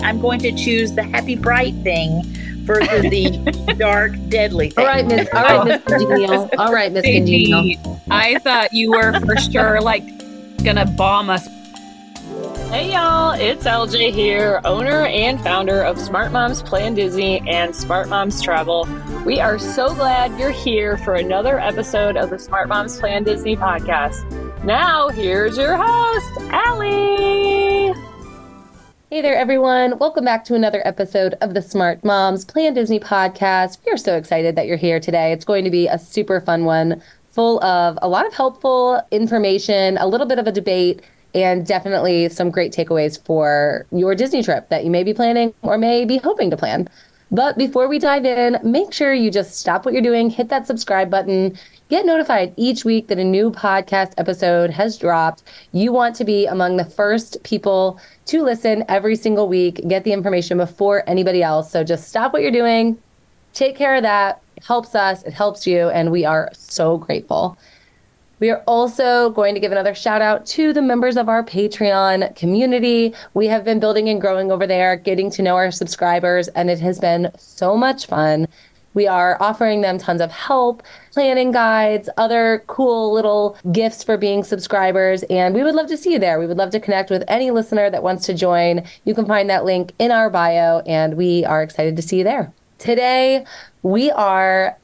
I'm going to choose the happy, bright thing versus the dark, deadly thing. All right, Miss Congenial. I thought you were for sure, like, going to bomb us. Hey, y'all. It's LJ here, owner and founder of Smart Moms Plan Disney and Smart Moms Travel. We are so glad you're here for another episode of the Smart Moms Plan Disney podcast. Now, here's your host, Aly. Hey there, everyone. Welcome back to another episode of the Smart Moms Plan Disney podcast. We are so excited that you're here today. It's going to be a super fun one, full of a lot of helpful information, a little bit of a debate, and definitely some great takeaways for your Disney trip that you may be planning or may be hoping to plan. But before we dive in, make sure you just stop what you're doing, hit that subscribe button. Get notified each week that a new podcast episode has dropped. You want to be among the first people to listen every single week, get the information before anybody else. So just stop what you're doing, take care of that. It helps us, it helps you, and we are so grateful. We are also going to give another shout out to the members of our Patreon community. We have been building and growing over there, getting to know our subscribers, and it has been so much fun. We are offering them tons of help, planning guides, other cool little gifts for being subscribers, and we would love to see you there. We would love to connect with any listener that wants to join. You can find that link in our bio, and we are excited to see you there. Today, we are,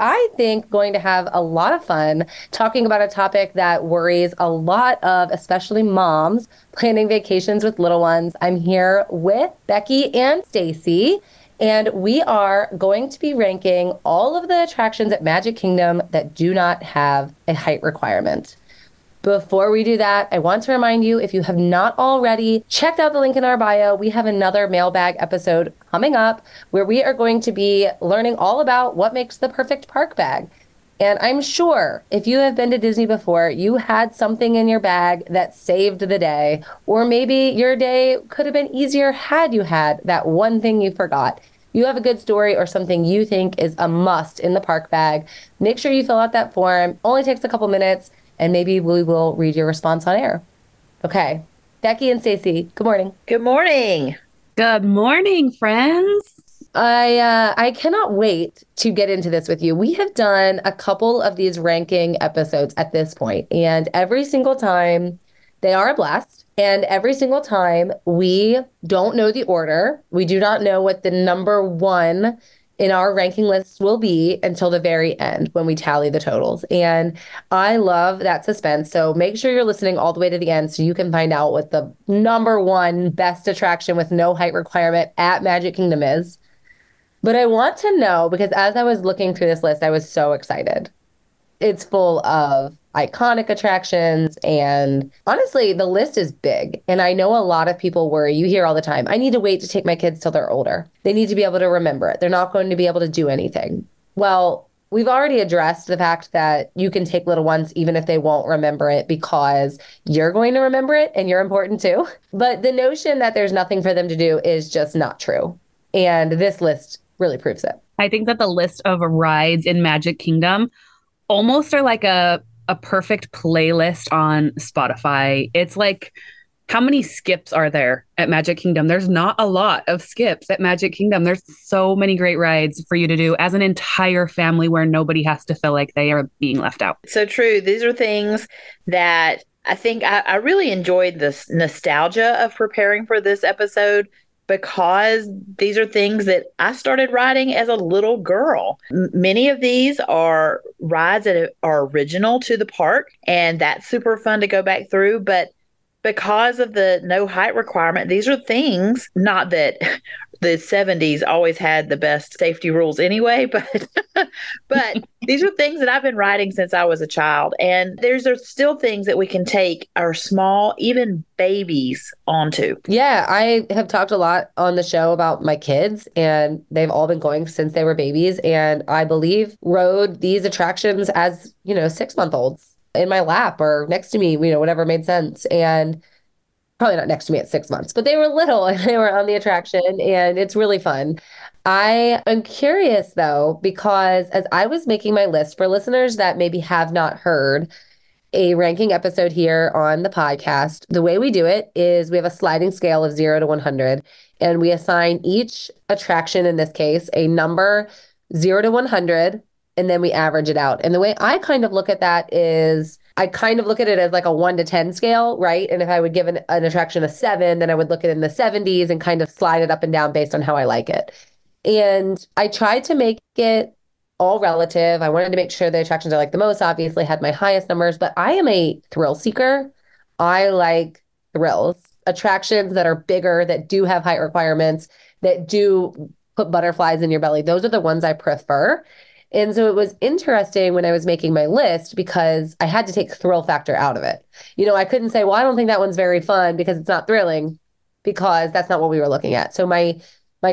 I think, going to have a lot of fun talking about a topic that worries a lot of, especially moms, planning vacations with little ones. I'm here with Becki and Stacy. And we are going to be ranking all of the attractions at Magic Kingdom that do not have a height requirement. Before we do that, I want to remind you, if you have not already checked out the link in our bio, we have another mailbag episode coming up where we are going to be learning all about what makes the perfect park bag. And I'm sure if you have been to Disney before, you had something in your bag that saved the day, or maybe your day could have been easier had you had that one thing you forgot. You have a good story or something you think is a must in the park bag. Make sure you fill out that form. Only takes a couple minutes, and maybe we will read your response on air. Okay, Becki and Stacy, good morning. Good morning. Good morning, friends. I cannot wait to get into this with you. We have done a couple of these ranking episodes at this point, and every single time they are a blast. And every single time we don't know the order. We do not know what the number one in our ranking list will be until the very end when we tally the totals. And I love that suspense. So make sure you're listening all the way to the end so you can find out what the number one best attraction with no height requirement at Magic Kingdom is. But I want to know, because as I was looking through this list, I was so excited. It's full of iconic attractions, and honestly, the list is big. And I know a lot of people worry. You hear all the time, I need to wait to take my kids till they're older. They need to be able to remember it. They're not going to be able to do anything. Well, we've already addressed the fact that you can take little ones even if they won't remember it, because you're going to remember it and you're important too. But the notion that there's nothing for them to do is just not true. And this list really proves it. I think that the list of rides in Magic Kingdom almost are like a perfect playlist on Spotify. It's like, how many skips are there at Magic Kingdom? There's not a lot of skips at Magic Kingdom. There's so many great rides for you to do as an entire family where nobody has to feel like they are being left out. So true. These are things that I think I really enjoyed this nostalgia of preparing for this episode, because these are things that I started riding as a little girl. Many of these are rides that are original to the park, and that's super fun to go back through. But because of the no height requirement, these are things, not that the 70s always had the best safety rules anyway, but but these are things that I've been riding since I was a child. And there's are still things that we can take our small, even babies onto. Yeah, I have talked a lot on the show about my kids, and they've all been going since they were babies. And I believe rode these attractions as, 6-month-olds in my lap or next to me, whatever made sense. And probably not next to me at 6 months, but they were little and they were on the attraction, and it's really fun. I am curious though, because as I was making my list, for listeners that maybe have not heard, a ranking episode here on the podcast. The way we do it is we have a sliding scale of 0 to 100, and we assign each attraction, in this case, a number 0 to 100, and then we average it out. And the way I kind of look at that is I kind of look at it as like a 1 to 10 scale, right? And if I would give an attraction a 7, then I would look at it in the 70s and kind of slide it up and down based on how I like it. And I tried to make it all relative. I wanted to make sure the attractions I like the most obviously had my highest numbers, but I am a thrill seeker. I like thrills. Attractions that are bigger, that do have height requirements, that do put butterflies in your belly. Those are the ones I prefer. And so it was interesting when I was making my list because I had to take thrill factor out of it. You know, I couldn't say, well, I don't think that one's very fun because it's not thrilling, because that's not what we were looking at. So my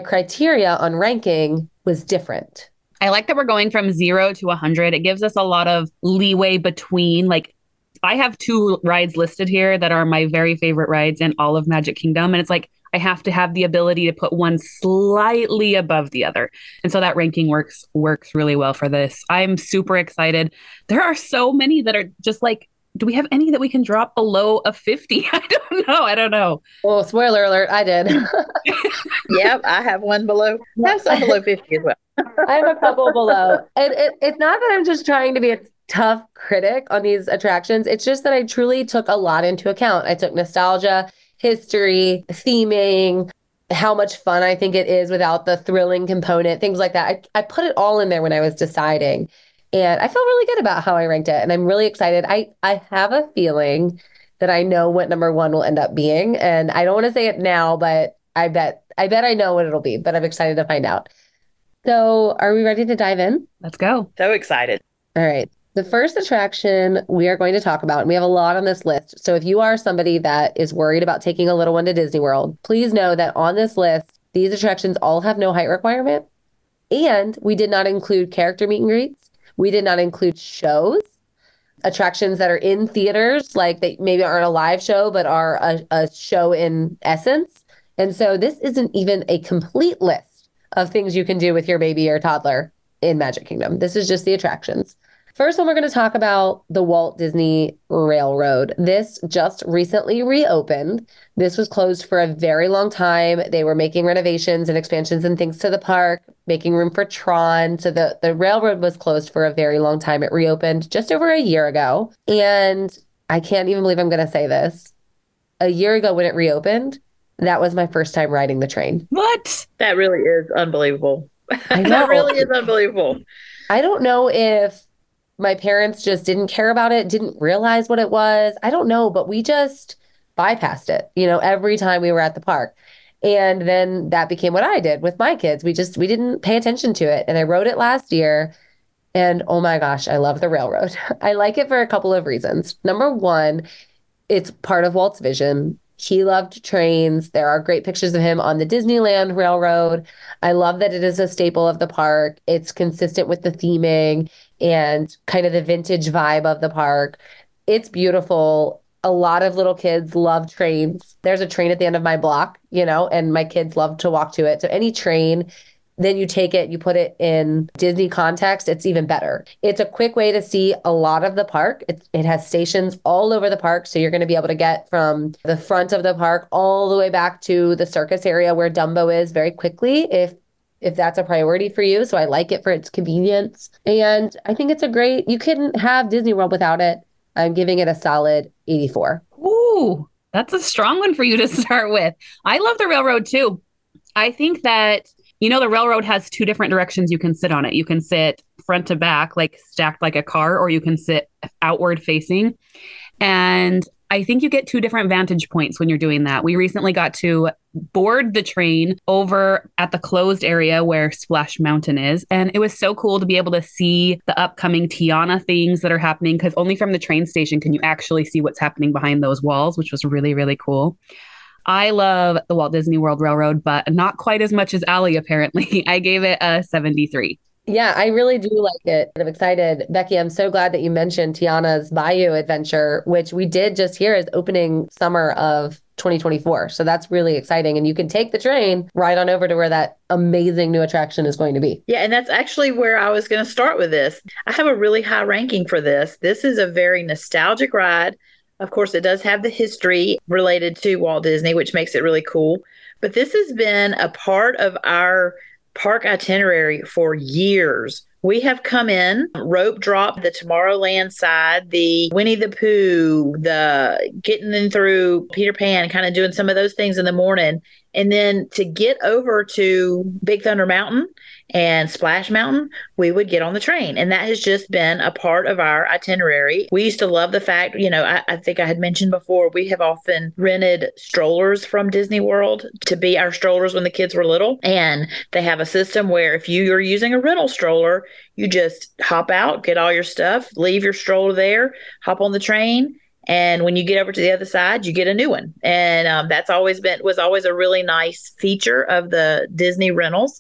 criteria on ranking was different. I like that we're going from 0 to 100. It gives us a lot of leeway between, like, I have 2 rides listed here that are my very favorite rides in all of Magic Kingdom. And it's like, I have to have the ability to put one slightly above the other. And so that ranking works really well for this. I'm super excited. There are so many that are just like, do we have any that we can drop below a 50? I don't know. Well, spoiler alert, I did. Yep, I have one below. That's below 50 as well. I have a couple below. And it's not that I'm just trying to be a tough critic on these attractions. It's just that I truly took a lot into account. I took nostalgia, history, theming, how much fun I think it is without the thrilling component, things like that. I put it all in there when I was deciding. And I feel really good about how I ranked it. And I'm really excited. I have a feeling that I know what number 1 will end up being. And I don't want to say it now, but I bet I know what it'll be. But I'm excited to find out. So are we ready to dive in? Let's go. So excited. All right. The first attraction we are going to talk about, and we have a lot on this list. So if you are somebody that is worried about taking a little one to Disney World, please know that on this list, these attractions all have no height requirement. And we did not include character meet and greets. We did not include shows, attractions that are in theaters, like that maybe aren't a live show, but are a show in essence. And so this isn't even a complete list of things you can do with your baby or toddler in Magic Kingdom. This is just the attractions. First one, we're going to talk about the Walt Disney Railroad. This just recently reopened. This was closed for a very long time. They were making renovations and expansions and things to the park, making room for Tron. So the railroad was closed for a very long time. It reopened just over a year ago. And I can't even believe I'm going to say this. A year ago when it reopened, that was my first time riding the train. What? That really is unbelievable. I know. That really is unbelievable. I don't know if my parents just didn't care about it, didn't realize what it was. I don't know, but we just bypassed it, you know, every time we were at the park. And then that became what I did with my kids. We didn't pay attention to it. And I rode it last year. And oh my gosh, I love the railroad. I like it for a couple of reasons. Number one, it's part of Walt's vision. He loved trains. There are great pictures of him on the Disneyland Railroad. I love that it is a staple of the park. It's consistent with the theming and kind of the vintage vibe of the park. It's beautiful. A lot of little kids love trains. There's a train at the end of my block, you know, and my kids love to walk to it. So any train, then you take it, you put it in Disney context, it's even better. It's a quick way to see a lot of the park. It has stations all over the park. So you're going to be able to get from the front of the park all the way back to the circus area where Dumbo is very quickly if that's a priority for you. So I like it for its convenience. And I think it's a great, you couldn't have Disney World without it. I'm giving it a solid 84. Ooh, that's a strong one for you to start with. I love the railroad too. I think that, you know, the railroad has 2 different directions you can sit on it. You can sit front to back, like stacked like a car, or you can sit outward facing. And I think you get 2 different vantage points when you're doing that. We recently got to board the train over at the closed area where Splash Mountain is. And it was so cool to be able to see the upcoming Tiana things that are happening, because only from the train station can you actually see what's happening behind those walls, which was really, really cool. I love the Walt Disney World Railroad, but not quite as much as Aly, apparently. I gave it a 73. Yeah, I really do like it. I'm excited. Becki, I'm so glad that you mentioned Tiana's Bayou Adventure, which we did just hear is opening summer of 2024. So that's really exciting. And you can take the train right on over to where that amazing new attraction is going to be. Yeah, and that's actually where I was going to start with this. I have a really high ranking for this. This is a very nostalgic ride. Of course, it does have the history related to Walt Disney, which makes it really cool. But this has been a part of our park itinerary for years. We have come in, rope drop the Tomorrowland side, the Winnie the Pooh, the getting in through Peter Pan, kind of doing some of those things in the morning. And then to get over to Big Thunder Mountain and Splash Mountain, we would get on the train. And that has just been a part of our itinerary. We used to love the fact, you know, I think I had mentioned before, we have often rented strollers from Disney World to be our strollers when the kids were little. And they have a system where if you are using a rental stroller, you just hop out, get all your stuff, leave your stroller there, hop on the train. And when you get over to the other side, you get a new one. And that's always been, was always a really nice feature of the Disney rentals.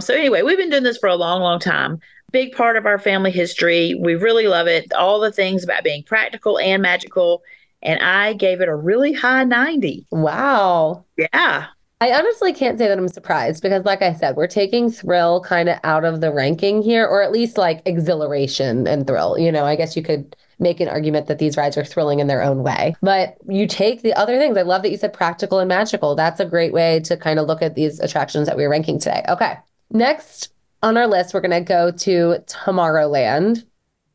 So anyway, we've been doing this for a long, long time. Big part of our family history. We really love it. All the things about being practical and magical. And I gave it a really high 90. Wow. Yeah. I honestly can't say that I'm surprised because, like I said, we're taking thrill kind of out of the ranking here, or at least like exhilaration and thrill. You know, I guess you could make an argument that these rides are thrilling in their own way. But you take the other things. I love that you said practical and magical. That's a great way to kind of look at these attractions that we're ranking today. Okay. Next on our list, we're going to go to Tomorrowland.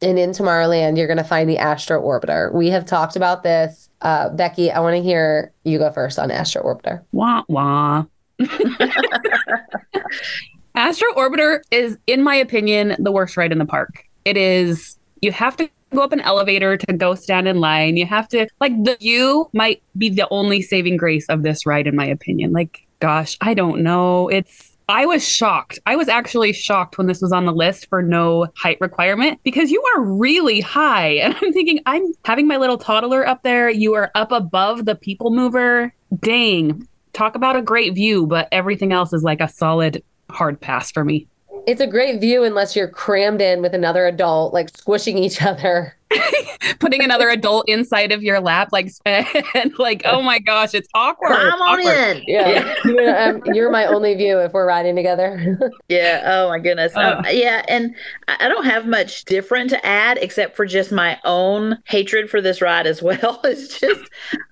And in Tomorrowland, you're going to find the Astro Orbiter. We have talked about this. Becki, I want to hear you go first on Astro Orbiter. Wah, wah. Astro Orbiter is, in my opinion, the worst ride in the park. It is, you have to go up an elevator to go stand in line. You have to, like, the view might be the only saving grace of this ride, in my opinion. Like, gosh, I don't know. I was shocked. I was actually shocked when this was on the list for no height requirement because you are really high. And I'm thinking, I'm having my little toddler up there. You are up above the People Mover. Dang. Talk about a great view, but everything else is like a solid hard pass for me. It's a great view unless you're crammed in with another adult, like squishing each other. Putting another adult inside of your lap, like, and like, oh my gosh, it's awkward. I'm on in. Yeah. You're my only view if we're riding together. Yeah. Oh my goodness. Yeah. And I don't have much different to add except for just my own hatred for this ride as well. It's just,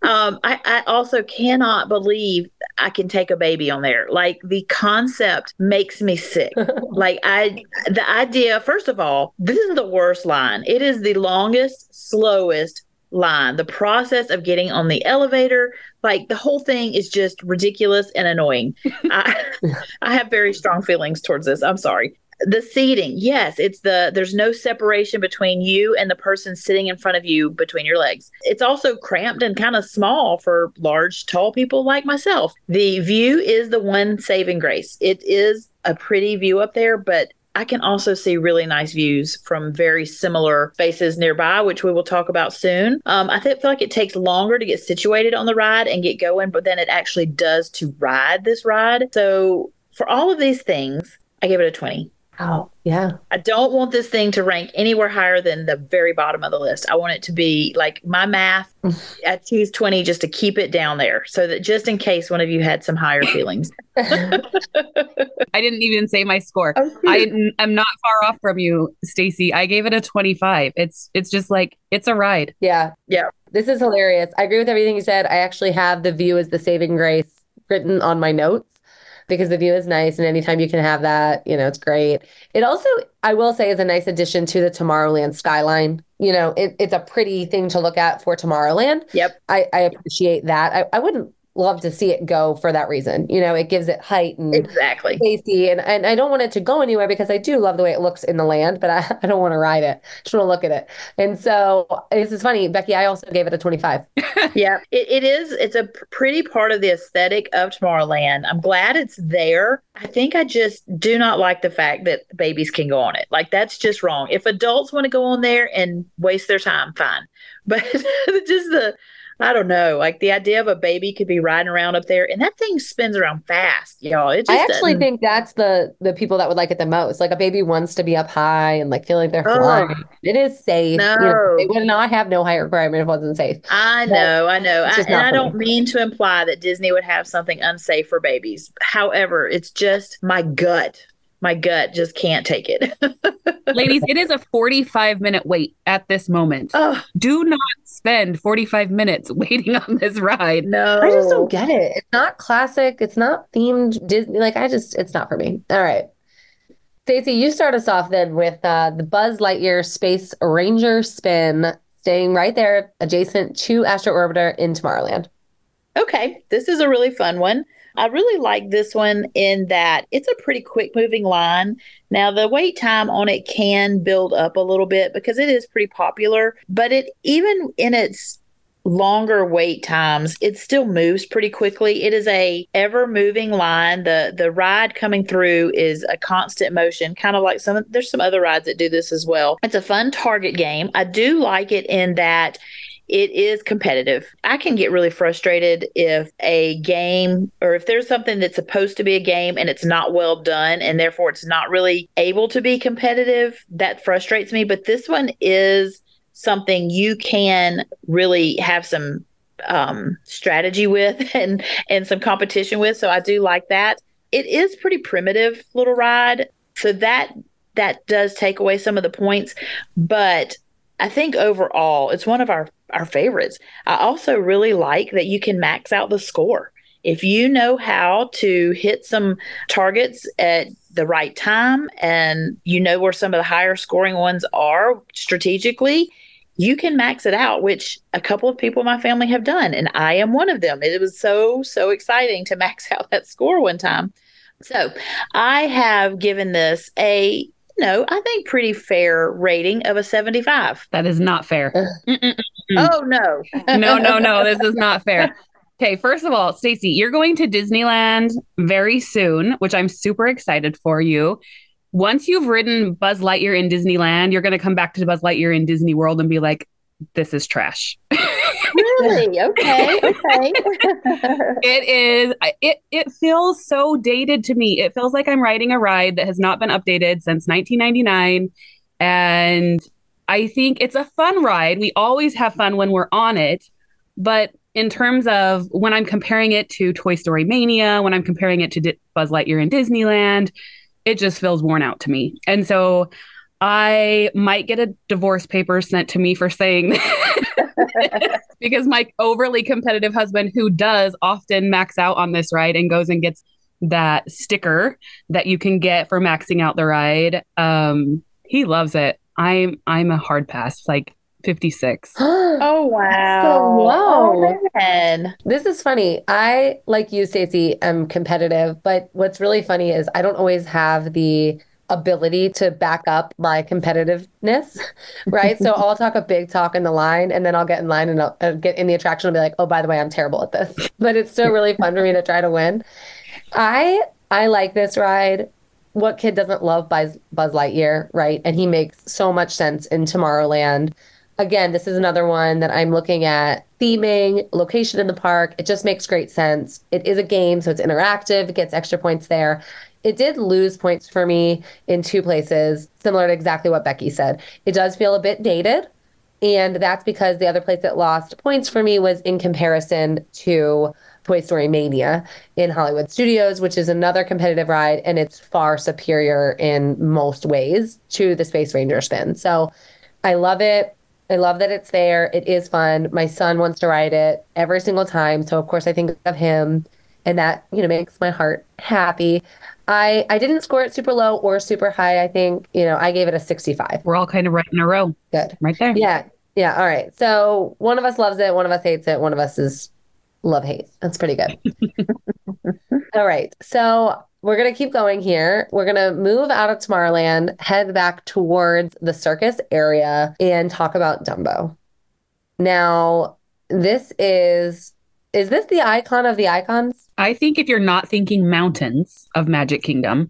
I also cannot believe I can take a baby on there. Like, the concept makes me sick. Like, the idea, first of all, this is the worst line. It is the longest, slowest line. The process of getting on the elevator, like, the whole thing is just ridiculous and annoying. I have very strong feelings towards this. I'm sorry. The seating, yes, there's no separation between you and the person sitting in front of you between your legs. It's also cramped and kind of small for large, tall people like myself. The view is the one saving grace. It is a pretty view up there, but I can also see really nice views from very similar spaces nearby, which we will talk about soon. I feel like it takes longer to get situated on the ride and get going, but then it actually does to ride this ride. So for all of these things, I give it a 20. Oh, yeah. I don't want this thing to rank anywhere higher than the very bottom of the list. I want it to be like my math. I choose 20 just to keep it down there so that just in case one of you had some higher feelings. I didn't even say my score. I'm not far off from you, Stacy. I gave it a 25. It's just like, it's a ride. Yeah. Yeah. This is hilarious. I agree with everything you said. I actually have the view as the saving grace written on my notes, because the view is nice and anytime you can have that, you know, it's great. It also, I will say, is a nice addition to the Tomorrowland skyline. You know, it's a pretty thing to look at for Tomorrowland. Yep. I appreciate that. I wouldn't love to see it go for that reason. You know, it gives it height and exactly safety. And I don't want it to go anywhere because I do love the way it looks in the land, but I don't want to ride it. I just want to look at it. And so this is funny, Becki, I also gave it a 25. Yeah, it is. It's a pretty part of the aesthetic of Tomorrowland. I'm glad it's there. I think I just do not like the fact that babies can go on it. Like, that's just wrong. If adults want to go on there and waste their time, fine. But just the I don't know. Like the idea of a baby could be riding around up there, and that thing spins around fast, y'all. It just I actually doesn't... think that's the people that would like it the most. Like a baby wants to be up high and like feel like they're flying. It is safe. No. You know, they would not have no height requirement if it wasn't safe. I know. I don't mean to imply that Disney would have something unsafe for babies. However, it's just my gut. My gut just can't take it. Ladies, it is a 45-minute wait at this moment. Ugh. Do not spend 45 minutes waiting on this ride. No. I just don't get it. It's not classic. It's not themed Disney. Like, it's not for me. All right. Stacy, you start us off then with the Buzz Lightyear Space Ranger Spin, staying right there adjacent to Astro Orbiter in Tomorrowland. Okay. This is a really fun one. I really like this one in that it's a pretty quick moving line. Now, the wait time on it can build up a little bit because it is pretty popular, but it even in its longer wait times, it still moves pretty quickly. It is a ever moving line. The ride coming through is a constant motion, kind of like there's some other rides that do this as well. It's a fun target game. I do like it in that it is competitive. I can get really frustrated if a game or if there's something that's supposed to be a game and it's not well done and therefore it's not really able to be competitive. That frustrates me. But this one is something you can really have some strategy with and some competition with. So I do like that. It is pretty primitive little ride. So that does take away some of the points. But I think overall, it's one of our favorites. I also really like that you can max out the score. If you know how to hit some targets at the right time and you know where some of the higher scoring ones are strategically, you can max it out, which a couple of people in my family have done, and I am one of them. It was so, so exciting to max out that score one time. So I have given this a... No, I think pretty fair rating of a 75. That is not fair. Oh, no. No. This is not fair. Okay. First of all, Stacy, you're going to Disneyland very soon, which I'm super excited for you. Once you've ridden Buzz Lightyear in Disneyland, you're going to come back to Buzz Lightyear in Disney World and be like, this is trash. Really? Okay. It feels so dated to me. It feels like I'm riding a ride that has not been updated since 1999. And I think it's a fun ride. We always have fun when we're on it. But in terms of when I'm comparing it to Toy Story Mania, when I'm comparing it to Buzz Lightyear in Disneyland, it just feels worn out to me. And so I might get a divorce paper sent to me for saying because my overly competitive husband, who does often max out on this ride and goes and gets that sticker that you can get for maxing out the ride, he loves it. I'm a hard pass, like 56. Oh, wow. So low. This is funny. I, like you, Stacey, am competitive, but what's really funny is I don't always have the ability to back up my competitiveness, right? So I'll talk a big talk in the line, and then I'll get in line and I'll get in the attraction and be like, oh, by the way, I'm terrible at this. But it's still really fun for me to try to win. I like this ride. What kid doesn't love Buzz Lightyear, right? And he makes so much sense in Tomorrowland. Again, this is another one that I'm looking at theming, location in the park. It just makes great sense. It is a game, so it's interactive. It gets extra points there. It did lose points for me in two places, similar to exactly what Becki said. It does feel a bit dated, and that's because the other place that lost points for me was in comparison to Toy Story Mania in Hollywood Studios, which is another competitive ride, and it's far superior in most ways to the Space Ranger Spin. So I love it. I love that it's there. It is fun. My son wants to ride it every single time, so of course I think of him, and that, you know, makes my heart happy. I didn't score it super low or super high, I think. You know, I gave it a 65. We're all kind of right in a row. Good. Right there. Yeah. All right. So one of us loves it. One of us hates it. One of us is love-hate. That's pretty good. All right. So we're going to keep going here. We're going to move out of Tomorrowland, head back towards the circus area, and talk about Dumbo. Now, this is this the icon of the icons? I think if you're not thinking mountains of Magic Kingdom,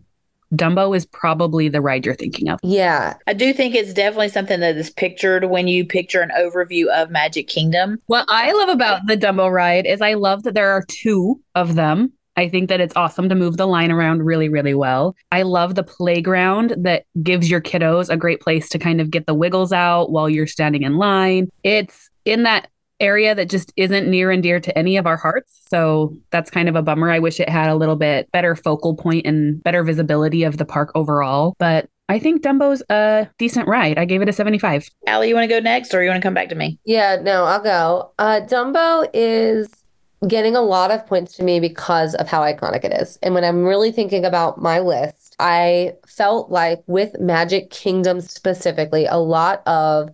Dumbo is probably the ride you're thinking of. Yeah. I do think it's definitely something that is pictured when you picture an overview of Magic Kingdom. What I love about the Dumbo ride is I love that there are two of them. I think that it's awesome to move the line around really, really well. I love the playground that gives your kiddos a great place to kind of get the wiggles out while you're standing in line. It's in that area that just isn't near and dear to any of our hearts. So that's kind of a bummer. I wish it had a little bit better focal point and better visibility of the park overall. But I think Dumbo's a decent ride. I gave it a 75. Aly, you want to go next or you want to come back to me? Yeah, no, I'll go. Dumbo is getting a lot of points to me because of how iconic it is. And when I'm really thinking about my list, I felt like with Magic Kingdom specifically, a lot of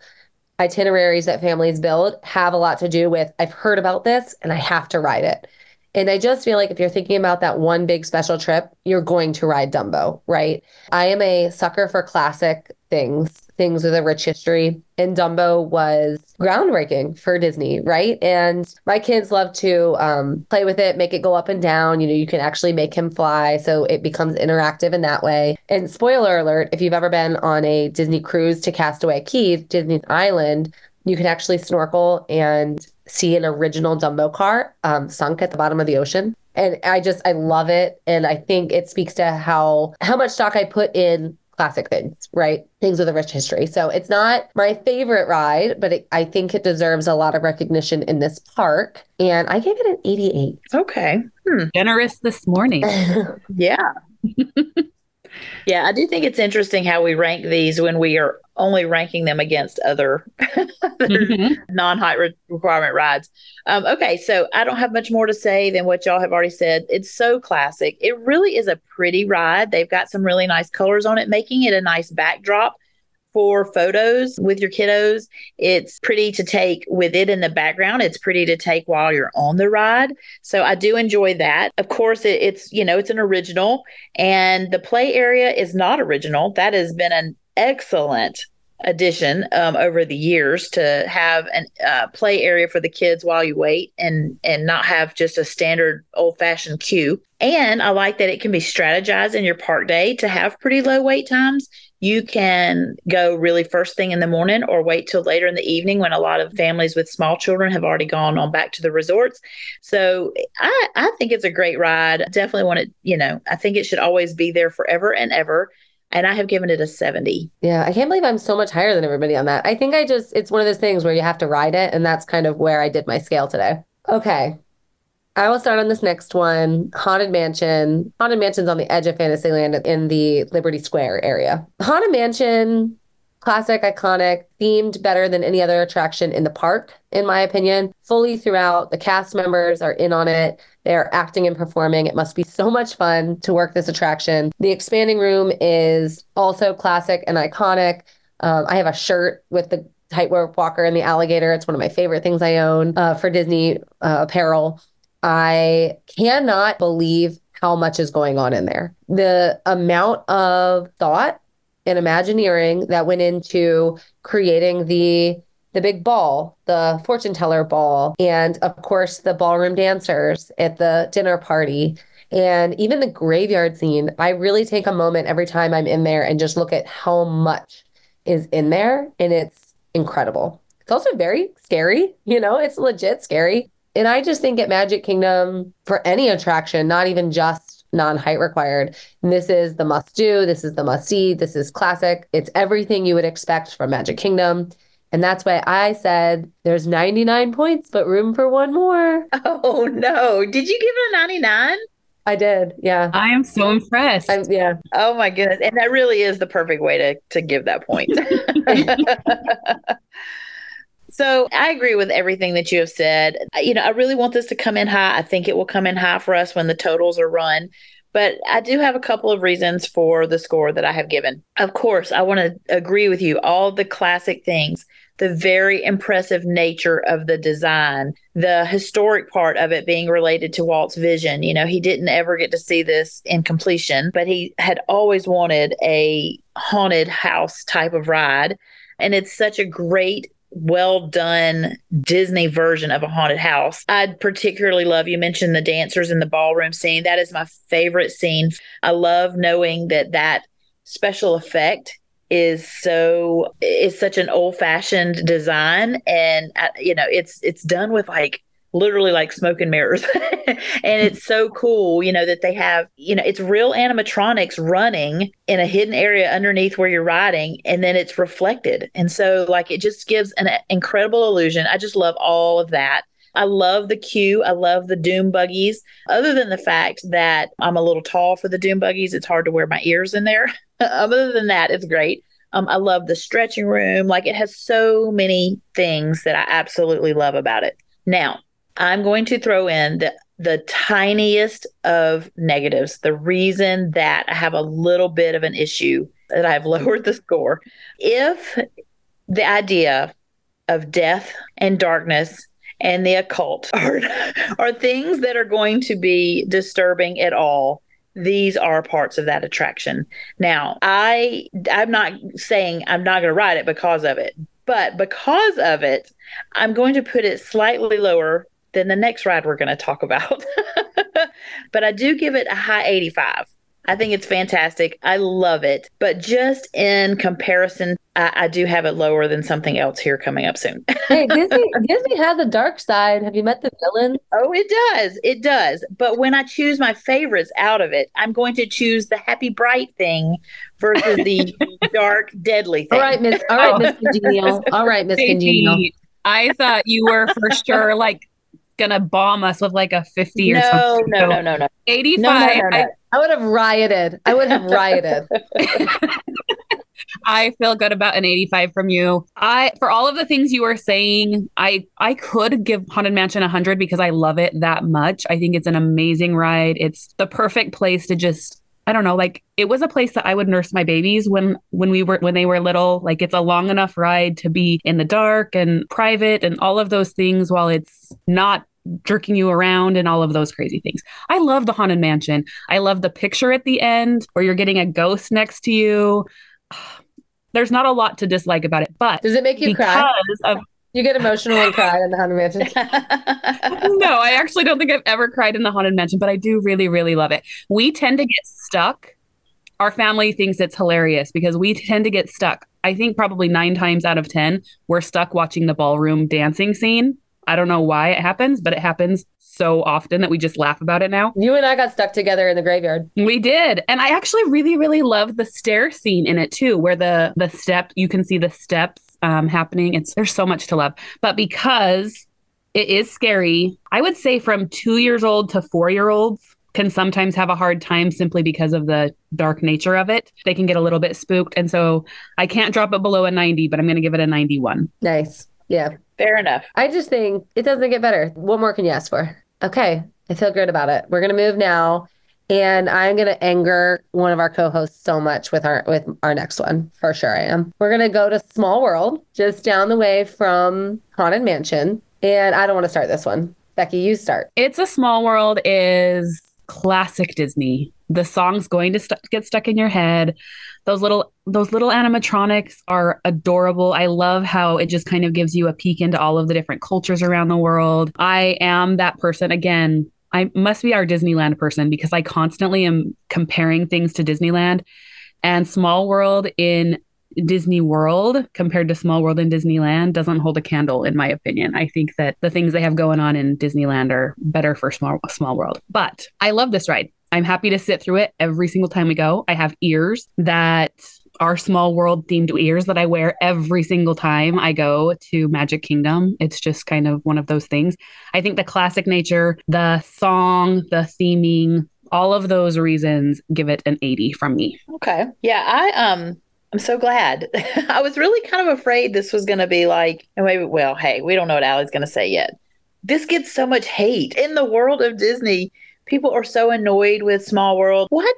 itineraries that families build have a lot to do with, I've heard about this and I have to ride it. And I just feel like if you're thinking about that one big special trip, you're going to ride Dumbo, right? I am a sucker for classic things with a rich history. And Dumbo was groundbreaking for Disney, right? And my kids love to play with it, make it go up and down. You know, you can actually make him fly. So it becomes interactive in that way. And spoiler alert, if you've ever been on a Disney cruise to Castaway Cay, Disney's Island, you can actually snorkel and see an original Dumbo car sunk at the bottom of the ocean. And I love it. And I think it speaks to how much stock I put in classic things, right? Things with a rich history. So it's not my favorite ride, but I think it deserves a lot of recognition in this park. And I gave it an 88. Okay. Generous this morning. Yeah. Yeah, I do think it's interesting how we rank these when we are only ranking them against other non-height requirement rides. Okay, so I don't have much more to say than what y'all have already said. It's so classic. It really is a pretty ride. They've got some really nice colors on it, making it a nice backdrop for photos with your kiddos. It's pretty to take with it in the background. It's pretty to take while you're on the ride. So I do enjoy that. Of course, it's an original, and the play area is not original. That has been an excellent addition over the years, to have an play area for the kids while you wait and not have just a standard old-fashioned queue. And I like that it can be strategized in your park day to have pretty low wait times. You can go really first thing in the morning or wait till later in the evening when a lot of families with small children have already gone on back to the resorts. So I think it's a great ride. Definitely want it, I think it should always be there forever and ever. And I have given it a 70. Yeah, I can't believe I'm so much higher than everybody on that. I think it's one of those things where you have to ride it. And that's kind of where I did my scale today. Okay. I will start on this next one, Haunted Mansion. Haunted Mansion's on the edge of Fantasyland in the Liberty Square area. Haunted Mansion, classic, iconic, themed better than any other attraction in the park, in my opinion. Fully throughout, the cast members are in on it. They're acting and performing. It must be so much fun to work this attraction. The expanding room is also classic and iconic. I have a shirt with the tightrope walker and the alligator. It's one of my favorite things I own for Disney apparel. I cannot believe how much is going on in there. The amount of thought and Imagineering that went into creating the big ball, the fortune teller ball, and of course the ballroom dancers at the dinner party, and even the graveyard scene. I really take a moment every time I'm in there and just look at how much is in there, and it's incredible. It's also very scary, it's legit scary. And I just think at Magic Kingdom, for any attraction, not even just non-height required, and this is the must do, this is the must see, this is classic. It's everything you would expect from Magic Kingdom. And that's why I said there's 99 points, but room for one more. Oh no. Did you give it a 99? I did. Yeah. I am so impressed. Yeah. Oh my goodness. And that really is the perfect way to give that point. So I agree with everything that you have said. I really want this to come in high. I think it will come in high for us when the totals are run. But I do have a couple of reasons for the score that I have given. Of course, I want to agree with you. All the classic things, the very impressive nature of the design, the historic part of it being related to Walt's vision. He didn't ever get to see this in completion, but he had always wanted a haunted house type of ride. And it's such a great well done Disney version of a haunted house. I particularly love, you mentioned the dancers in the ballroom scene. That is my favorite scene. I love knowing that that special effect is such an old fashioned design. And, you know, it's done with like, literally like smoke and mirrors. And it's so cool, you know, that they have, you know, it's real animatronics running in a hidden area underneath where you're riding, and then it's reflected. And so like, it just gives an incredible illusion. I just love all of that. I love the queue. I love the doom buggies. Other than the fact that I'm a little tall for the doom buggies, it's hard to wear my ears in there. Other than that, it's great. I love the stretching room. Like, it has so many things that I absolutely love about it. Now, I'm going to throw in the tiniest of negatives. The reason that I have a little bit of an issue that I've lowered the score. If the idea of death and darkness and the occult are things that are going to be disturbing at all, these are parts of that attraction. Now, I'm not saying I'm not going to ride it because of it, but because of it, I'm going to put it slightly lower than the next ride we're going to talk about. But I do give it a high 85. I think it's fantastic. I love it. But just in comparison, I do have it lower than something else here coming up soon. Hey, Disney has a dark side. Have you met the villain? Oh, it does. It does. But when I choose my favorites out of it, I'm going to choose the happy, bright thing versus the dark, deadly thing. All right, Miss Congenial. I thought you were for sure like gonna bomb us with like a 50 or something. No. 85. No. I would have rioted. I feel good about an 85 from you. For all of the things you were saying, I could give Haunted Mansion 100 because I love it that much. I think it's an amazing ride. It's the perfect place to just, I don't know, like it was a place that I would nurse my babies when they were little. Like, it's a long enough ride to be in the dark and private and all of those things while it's not jerking you around and all of those crazy things. I love the Haunted Mansion. I love the picture at the end where you're getting a ghost next to you. There's not a lot to dislike about it, but does it make you cry? You get emotional and cry in the Haunted Mansion. No, I actually don't think I've ever cried in the Haunted Mansion, but I do really, really love it. We tend to get stuck. Our family thinks it's hilarious because we tend to get stuck. I think probably 9 times out of 10, we're stuck watching the ballroom dancing scene. I don't know why it happens, but it happens so often that we just laugh about it now. You and I got stuck together in the graveyard. We did. And I actually really, really love the stair scene in it too, where the step, you can see the steps happening. There's so much to love. But because it is scary, I would say from 2 years old to 4-year-olds can sometimes have a hard time simply because of the dark nature of it. They can get a little bit spooked. And so I can't drop it below a 90, but I'm going to give it a 91. Nice. Yeah. Fair enough. I just think it doesn't get better. What more can you ask for? Okay. I feel good about it. We're going to move now. And I'm going to anger one of our co-hosts so much with our next one. For sure I am. We're going to go to Small World, just down the way from Haunted Mansion. And I don't want to start this one. Becki, you start. It's a Small World is classic Disney. The song's going to get stuck in your head. Those little animatronics are adorable. I love how it just kind of gives you a peek into all of the different cultures around the world. I am that person again. I must be our Disneyland person because I constantly am comparing things to Disneyland, and Small World in Disney World compared to Small World in Disneyland doesn't hold a candle, in my opinion. I think that the things they have going on in Disneyland are better for Small World. But I love this ride. I'm happy to sit through it every single time we go. I have ears that are Small World themed ears that I wear every single time I go to Magic Kingdom. It's just kind of one of those things. I think the classic nature, the song, the theming, all of those reasons give it an 80 from me. Okay. Yeah, I'm so glad. I was really kind of afraid this was going to be like, hey, we don't know what Aly's going to say yet. This gets so much hate in the world of Disney. People are so annoyed with Small World. What?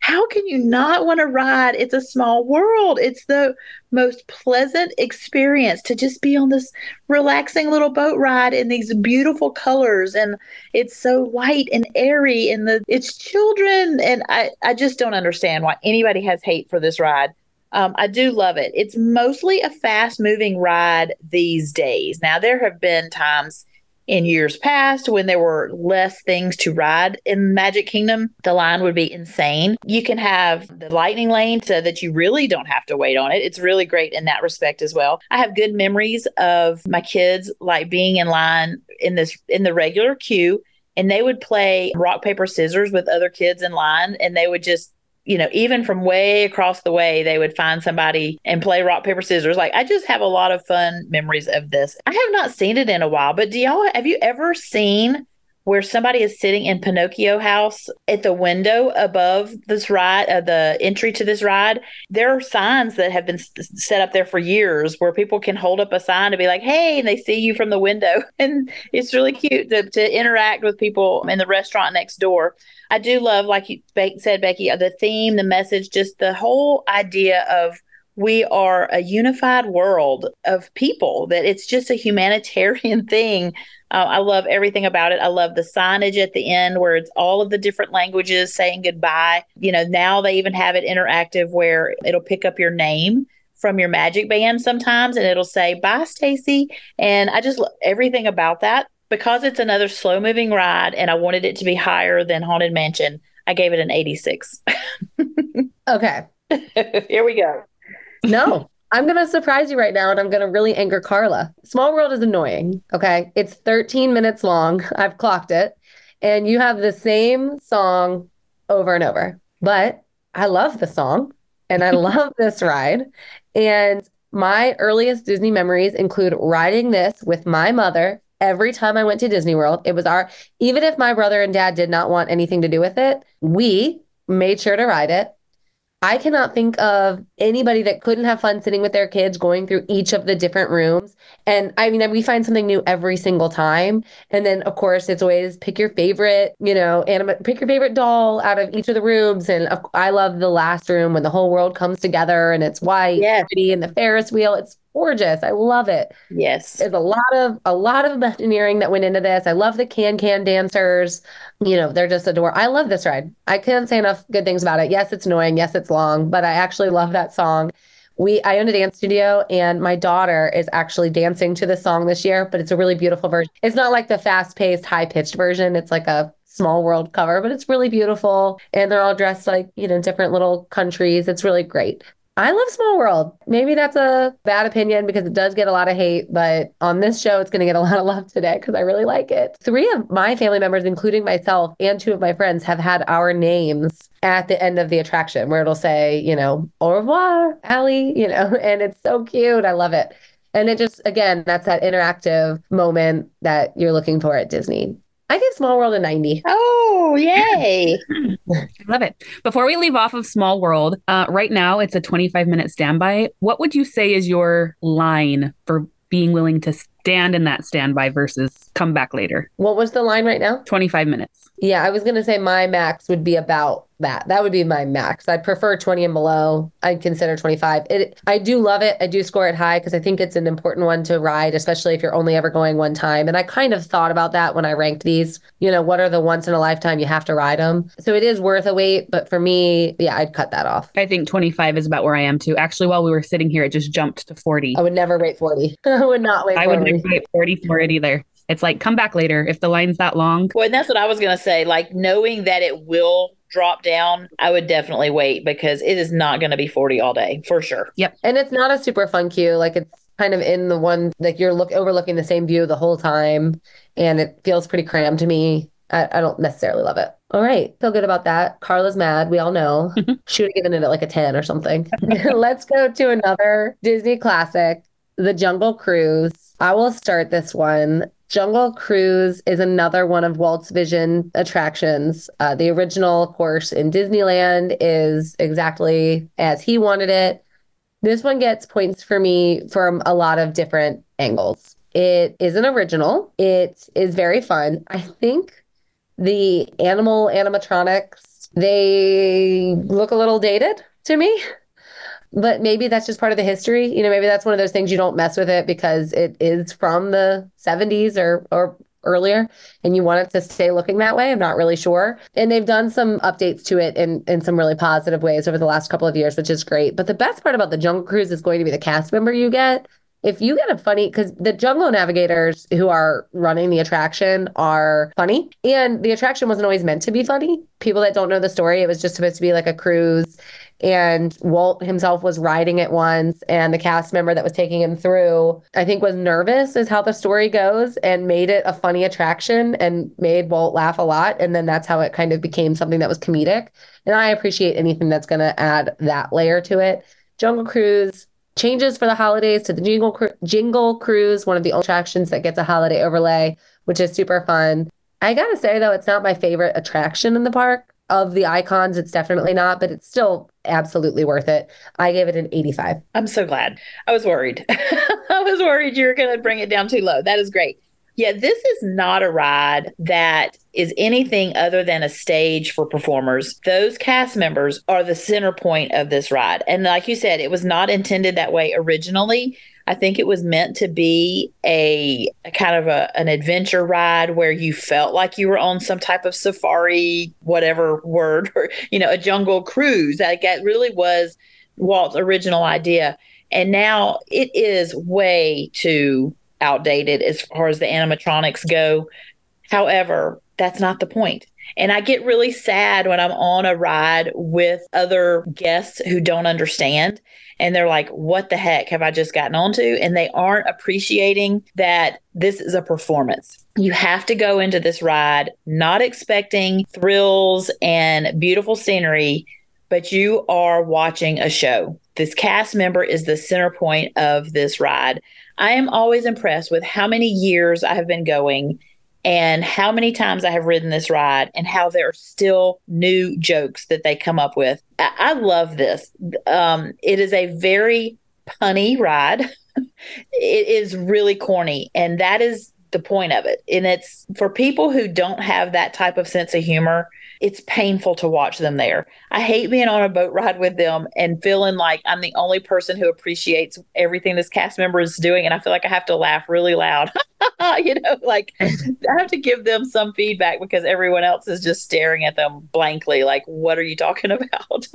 How can you not want to ride? It's a small world. It's the most pleasant experience to just be on this relaxing little boat ride in these beautiful colors. And it's so light and airy and it's children. And I just don't understand why anybody has hate for this ride. I do love it. It's mostly a fast-moving ride these days. Now, there have been times in years past when there were less things to ride in Magic Kingdom. The line would be insane. You can have the Lightning Lane so that you really don't have to wait on it. It's really great in that respect as well. I have good memories of my kids like being in line in the regular queue, and they would play rock, paper, scissors with other kids in line, and they would just, you know, even from way across the way, they would find somebody and play rock, paper, scissors. Like, I just have a lot of fun memories of this. I have not seen it in a while, but have you ever seen where somebody is sitting in Pinocchio House at the window above this ride, the entry to this ride? There are signs that have been set up there for years where people can hold up a sign to be like, hey, and they see you from the window. And it's really cute to interact with people in the restaurant next door. I do love, like you said, Becki, the theme, the message, just the whole idea of we are a unified world of people, that it's just a humanitarian thing. I love everything about it. I love the signage at the end where it's all of the different languages saying goodbye. You know, now they even have it interactive where it'll pick up your name from your magic band sometimes, and it'll say, bye, Stacy. And I just love everything about that. Because it's another slow-moving ride and I wanted it to be higher than Haunted Mansion, I gave it an 86. Okay. Here we go. No. I'm going to surprise you right now, and I'm going to really anger Carla. Small World is annoying, okay? It's 13 minutes long. I've clocked it. And you have the same song over and over. But I love the song, and I love this ride. And my earliest Disney memories include riding this with my mother every time I went to Disney World. It was even if my brother and dad did not want anything to do with it, we made sure to ride it. I cannot think of anybody that couldn't have fun sitting with their kids going through each of the different rooms. And I mean, we find something new every single time. And then, of course, it's always pick your favorite, pick your favorite doll out of each of the rooms. And I love the last room when the whole world comes together and it's white, yes, pretty, and the Ferris wheel. It's gorgeous. I love it. Yes. There's a lot of Imagineering that went into this. I love the can dancers. You know, they're just adorable. I love this ride. I can't say enough good things about it. Yes, it's annoying. Yes, it's long, but I actually love that song. I own a dance studio, and my daughter is actually dancing to this song this year, but it's a really beautiful version. It's not like the fast-paced, high-pitched version. It's like a Small World cover, but it's really beautiful. And they're all dressed like, different little countries. It's really great. I love Small World. Maybe that's a bad opinion because it does get a lot of hate, but on this show, it's going to get a lot of love today because I really like it. 3 of my family members, including myself and 2 of my friends, have had our names at the end of the attraction where it'll say, au revoir, Aly, and it's so cute. I love it. And it just, again, that's that interactive moment that you're looking for at Disney. I give Small World a 90. Oh, yay. I love it. Before we leave off of Small World, right now it's a 25-minute standby. What would you say is your line for being willing to stand in that standby versus come back later? What was the line right now? 25 minutes. Yeah, I was going to say my max would be about that. That would be my max. I prefer 20 and below. I'd consider 25. I do love it. I do score it high because I think it's an important one to ride, especially if you're only ever going one time. And I kind of thought about that when I ranked these, what are the once in a lifetime you have to ride them? So it is worth a wait. But for me, yeah, I'd cut that off. I think 25 is about where I am too. Actually, while we were sitting here, it just jumped to 40. I would never wait 40. I would not wait 40. I would never wait 40 for it either. It's like, come back later if the line's that long. Well, and that's what I was going to say. Like, knowing that it will drop down, I would definitely wait because it is not going to be 40 all day for sure. Yep. And it's not a super fun queue. Like, it's kind of in the one, like, you're overlooking the same view the whole time. And it feels pretty crammed to me. I don't necessarily love it. All right. Feel good about that. Carla's mad. We all know. She would have given it like a 10 or something. Let's go to another Disney classic, The Jungle Cruise. I will start this one. Jungle Cruise is another one of Walt's Vision attractions. The original course in Disneyland is exactly as he wanted it. This one gets points for me from a lot of different angles. It is an original. It is very fun. I think the animal animatronics, they look a little dated to me. But maybe that's just part of the history. Maybe that's one of those things you don't mess with it because it is from the 70s or earlier and you want it to stay looking that way, I'm not really sure. And they've done some updates to it in some really positive ways over the last couple of years, which is great. But the best part about the Jungle Cruise is going to be the cast member you get. If you get a funny, because the jungle navigators who are running the attraction are funny, and the attraction wasn't always meant to be funny. People that don't know the story, it was just supposed to be like a cruise, and Walt himself was riding it once, and the cast member that was taking him through, I think, was nervous, is how the story goes, and made it a funny attraction and made Walt laugh a lot. And then that's how it kind of became something that was comedic. And I appreciate anything that's going to add that layer to it. Jungle Cruise changes for the holidays to the Jingle Cruise, one of the old attractions that gets a holiday overlay, which is super fun. I gotta say, though, it's not my favorite attraction in the park. Of the icons, it's definitely not, but it's still absolutely worth it. I gave it an 85. I'm so glad. I was worried. I was worried you were going to bring it down too low. That is great. Yeah, this is not a ride that is anything other than a stage for performers. Those cast members are the center point of this ride. And like you said, it was not intended that way originally. I think it was meant to be a kind of an adventure ride where you felt like you were on some type of safari, whatever word, or, you know, a jungle cruise. Like, that really was Walt's original idea. And now it is way too outdated as far as the animatronics go. However, that's not the point. And I get really sad when I'm on a ride with other guests who don't understand. And they're like, what the heck have I just gotten onto? And they aren't appreciating that this is a performance. You have to go into this ride not expecting thrills and beautiful scenery, but you are watching a show. This cast member is the center point of this ride. I am always impressed with how many years I have been going and how many times I have ridden this ride and how there are still new jokes that they come up with. I love this. It is a very punny ride. It is really corny, and that is the point of it. And it's for people who don't have that type of sense of humor, it's painful to watch them there. I hate being on a boat ride with them and feeling like I'm the only person who appreciates everything this cast member is doing. And I feel like I have to laugh really loud. You know, like I have to give them some feedback because everyone else is just staring at them blankly. Like, what are you talking about?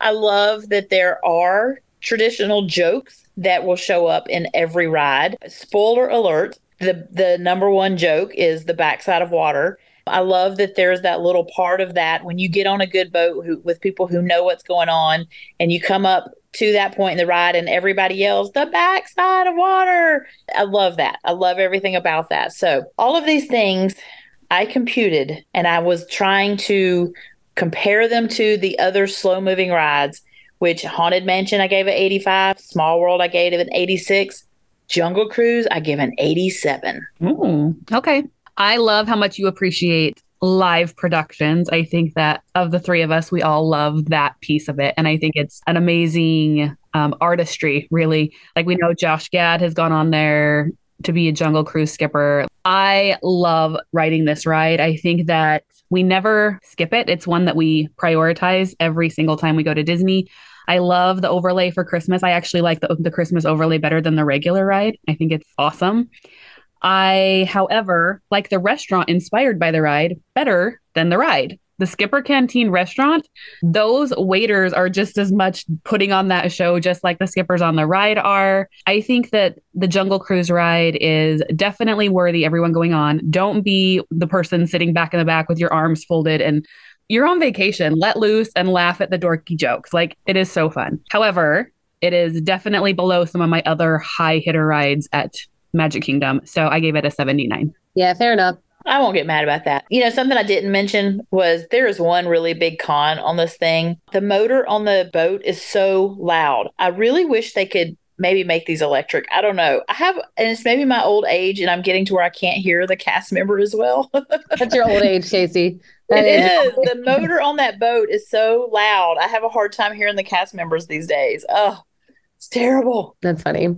I love that there are traditional jokes that will show up in every ride. Spoiler alert, the number one joke is the backside of water. I love that there's that little part of that when you get on a good boat with people who know what's going on and you come up to that point in the ride and everybody yells, the backside of water. I love that. I love everything about that. So all of these things I computed, and I was trying to compare them to the other slow moving rides, which Haunted Mansion, I gave an 85. Small World, I gave an 86. Jungle Cruise, I give an 87. Ooh, okay. I love how much you appreciate live productions. I think that of the three of us, we all love that piece of it. And I think it's an amazing artistry, really. Like, we know Josh Gad has gone on there to be a Jungle Cruise skipper. I love riding this ride. I think that we never skip it. It's one that we prioritize every single time we go to Disney. I love the overlay for Christmas. I actually like the Christmas overlay better than the regular ride. I think it's awesome. I, however, like the restaurant inspired by the ride better than the ride. The Skipper Canteen restaurant, those waiters are just as much putting on that show, just like the skippers on the ride are. I think that the Jungle Cruise ride is definitely worthy everyone going on. Don't be the person sitting back in the back with your arms folded and you're on vacation. Let loose and laugh at the dorky jokes. Like, it is so fun. However, it is definitely below some of my other high hitter rides at Magic Kingdom. So I gave it a 79. Yeah, fair enough. I won't get mad about that. You know, something I didn't mention was there is one really big con on this thing. The motor on the boat is so loud. I really wish they could maybe make these electric. I don't know. And it's maybe my old age and I'm getting to where I can't hear the cast member as well. That's your old age, Stacey. It is. The motor on that boat is so loud. I have a hard time hearing the cast members these days. Oh, it's terrible. That's funny.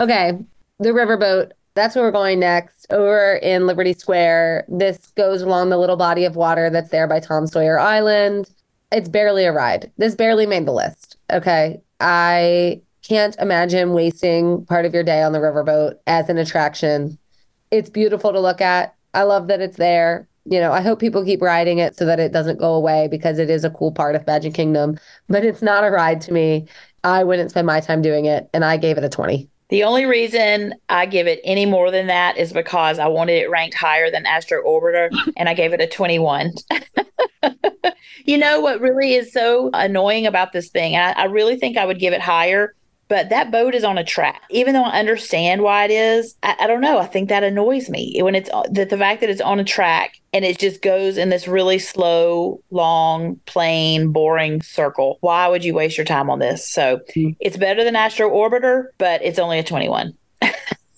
Okay. The riverboat, that's where we're going next, over in Liberty Square. This goes along the little body of water that's there by Tom Sawyer Island. It's barely a ride. This barely made the list. Okay. I can't imagine wasting part of your day on the riverboat as an attraction. It's beautiful to look at. I love that it's there. You know, I hope people keep riding it so that it doesn't go away, because it is a cool part of Magic Kingdom, but it's not a ride to me. I wouldn't spend my time doing it, and I gave it a 20. The only reason I give it any more than that is because I wanted it ranked higher than Astro Orbiter, and I gave it a 21. You know what really is so annoying about this thing? I really think I would give it higher, but that boat is on a track. Even though I understand why it is, I don't know. I think that annoys me when it's the fact that it's on a track and it just goes in this really slow, long, plain, boring circle. Why would you waste your time on this? So it's better than Astro Orbiter, but it's only a 21.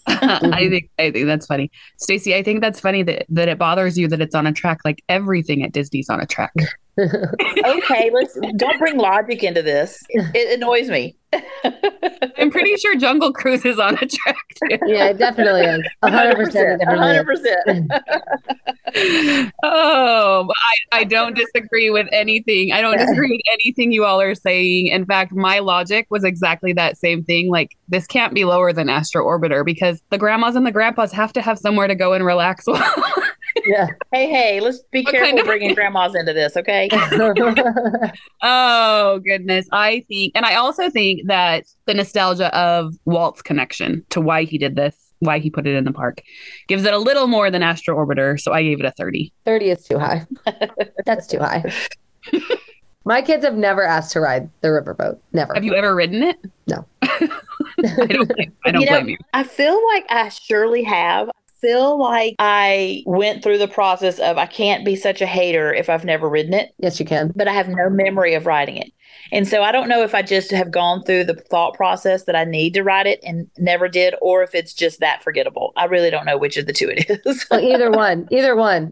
I think that's funny. Stacy, I think that's funny that it bothers you that it's on a track. Like everything at Disney's on a track. Okay, don't bring logic into this. It annoys me. I'm pretty sure Jungle Cruise is on a track too. Yeah, it definitely is. 100%. 100%. Oh, I don't disagree with anything. I don't disagree with anything you all are saying. In fact, my logic was exactly that same thing. Like, this can't be lower than Astro Orbiter because the grandmas and the grandpas have to have somewhere to go and relax while... Yeah. Hey, let's be careful bringing grandmas into this, okay? Oh, goodness. I also think that the nostalgia of Walt's connection to why he did this, why he put it in the park, gives it a little more than Astro Orbiter, so I gave it a 30. 30 is too high. That's too high. My kids have never asked to ride the riverboat. Never. Have you ever ridden it? No. I don't blame you. I feel like I surely have. Feel like I went through the process of I can't be such a hater if I've never ridden it. Yes, you can. But I have no memory of riding it. And so I don't know if I just have gone through the thought process that I need to ride it and never did, or if it's just that forgettable. I really don't know which of the two it is. Well, either one. Either way.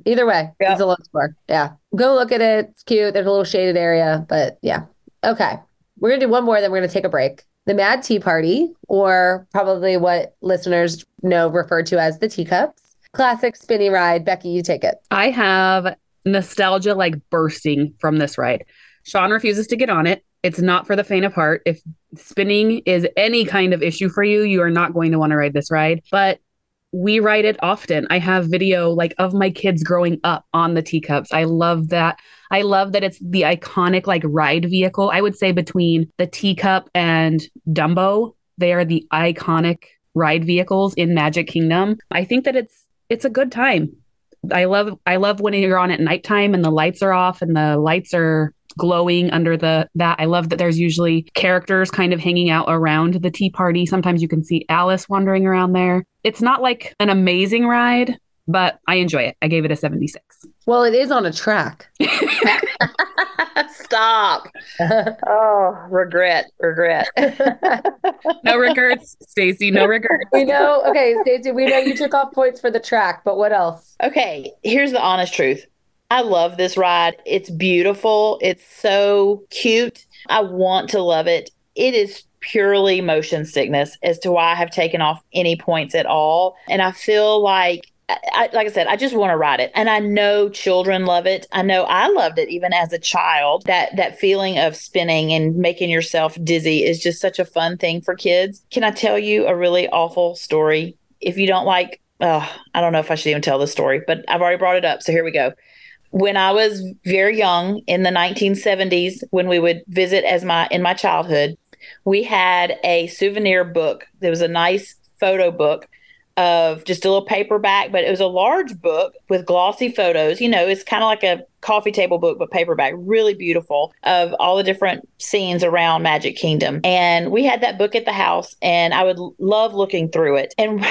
Yep. It's a low score. Yeah. Go look at it. It's cute. There's a little shaded area, but yeah. Okay. We're going to do one more, then we're going to take a break. The Mad Tea Party, or probably what listeners know referred to as the teacups. Classic spinny ride. Becki, you take it. I have nostalgia like bursting from this ride. Sean refuses to get on it. It's not for the faint of heart. If spinning is any kind of issue for you, you are not going to want to ride this ride. But we ride it often. I have video like of my kids growing up on the teacups. I love that. I love that it's the iconic like ride vehicle. I would say between the teacup and Dumbo, they are the iconic ride vehicles in Magic Kingdom. I think that it's a good time. I love when you're on at nighttime and the lights are off and the lights are glowing under that. I love that there's usually characters kind of hanging out around the tea party. Sometimes you can see Alice wandering around there. It's not like an amazing ride, but I enjoy it. I gave it a 76. Well, it is on a track. Stop. Oh, regret. No regrets, Stacy. No regrets. We know. Okay, Stacy, we know you took off points for the track, but what else? Okay, here's the honest truth. I love this ride. It's beautiful. It's so cute. I want to love it. It is purely motion sickness as to why I have taken off any points at all. And I feel like, like I said, I just want to ride it. And I know children love it. I know I loved it even as a child. That feeling of spinning and making yourself dizzy is just such a fun thing for kids. Can I tell you a really awful story? If you don't like, I don't know if I should even tell this story, but I've already brought it up. So here we go. When I was very young in the 1970s, when we would visit in my childhood, we had a souvenir book. There was a nice photo book of just a little paperback, but it was a large book with glossy photos. You know, it's kind of like a coffee table book, but paperback, really beautiful, of all the different scenes around Magic Kingdom. And we had that book at the house, and I would love looking through it. And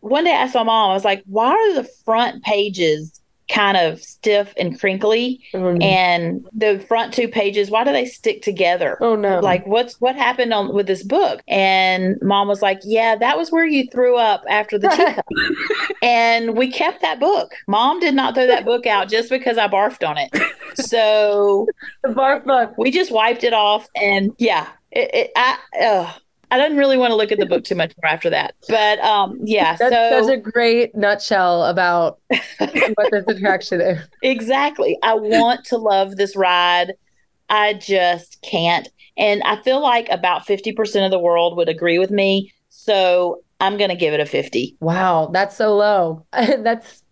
one day I saw Mom, I was like, why are the front pages kind of stiff and crinkly, and the front two pages, why do they stick together? Oh no. Like what happened with this book? And Mom was like, yeah, that was where you threw up after the teacup. And we kept that book. Mom did not throw that book out just because I barfed on it. So the barf book, we just wiped it off. And yeah, I didn't really want to look at the book too much more after that. But yeah, that's a great nutshell about what this attraction is. Exactly. I want to love this ride. I just can't. And I feel like about 50% of the world would agree with me. So I'm going to give it a 50. Wow, that's so low.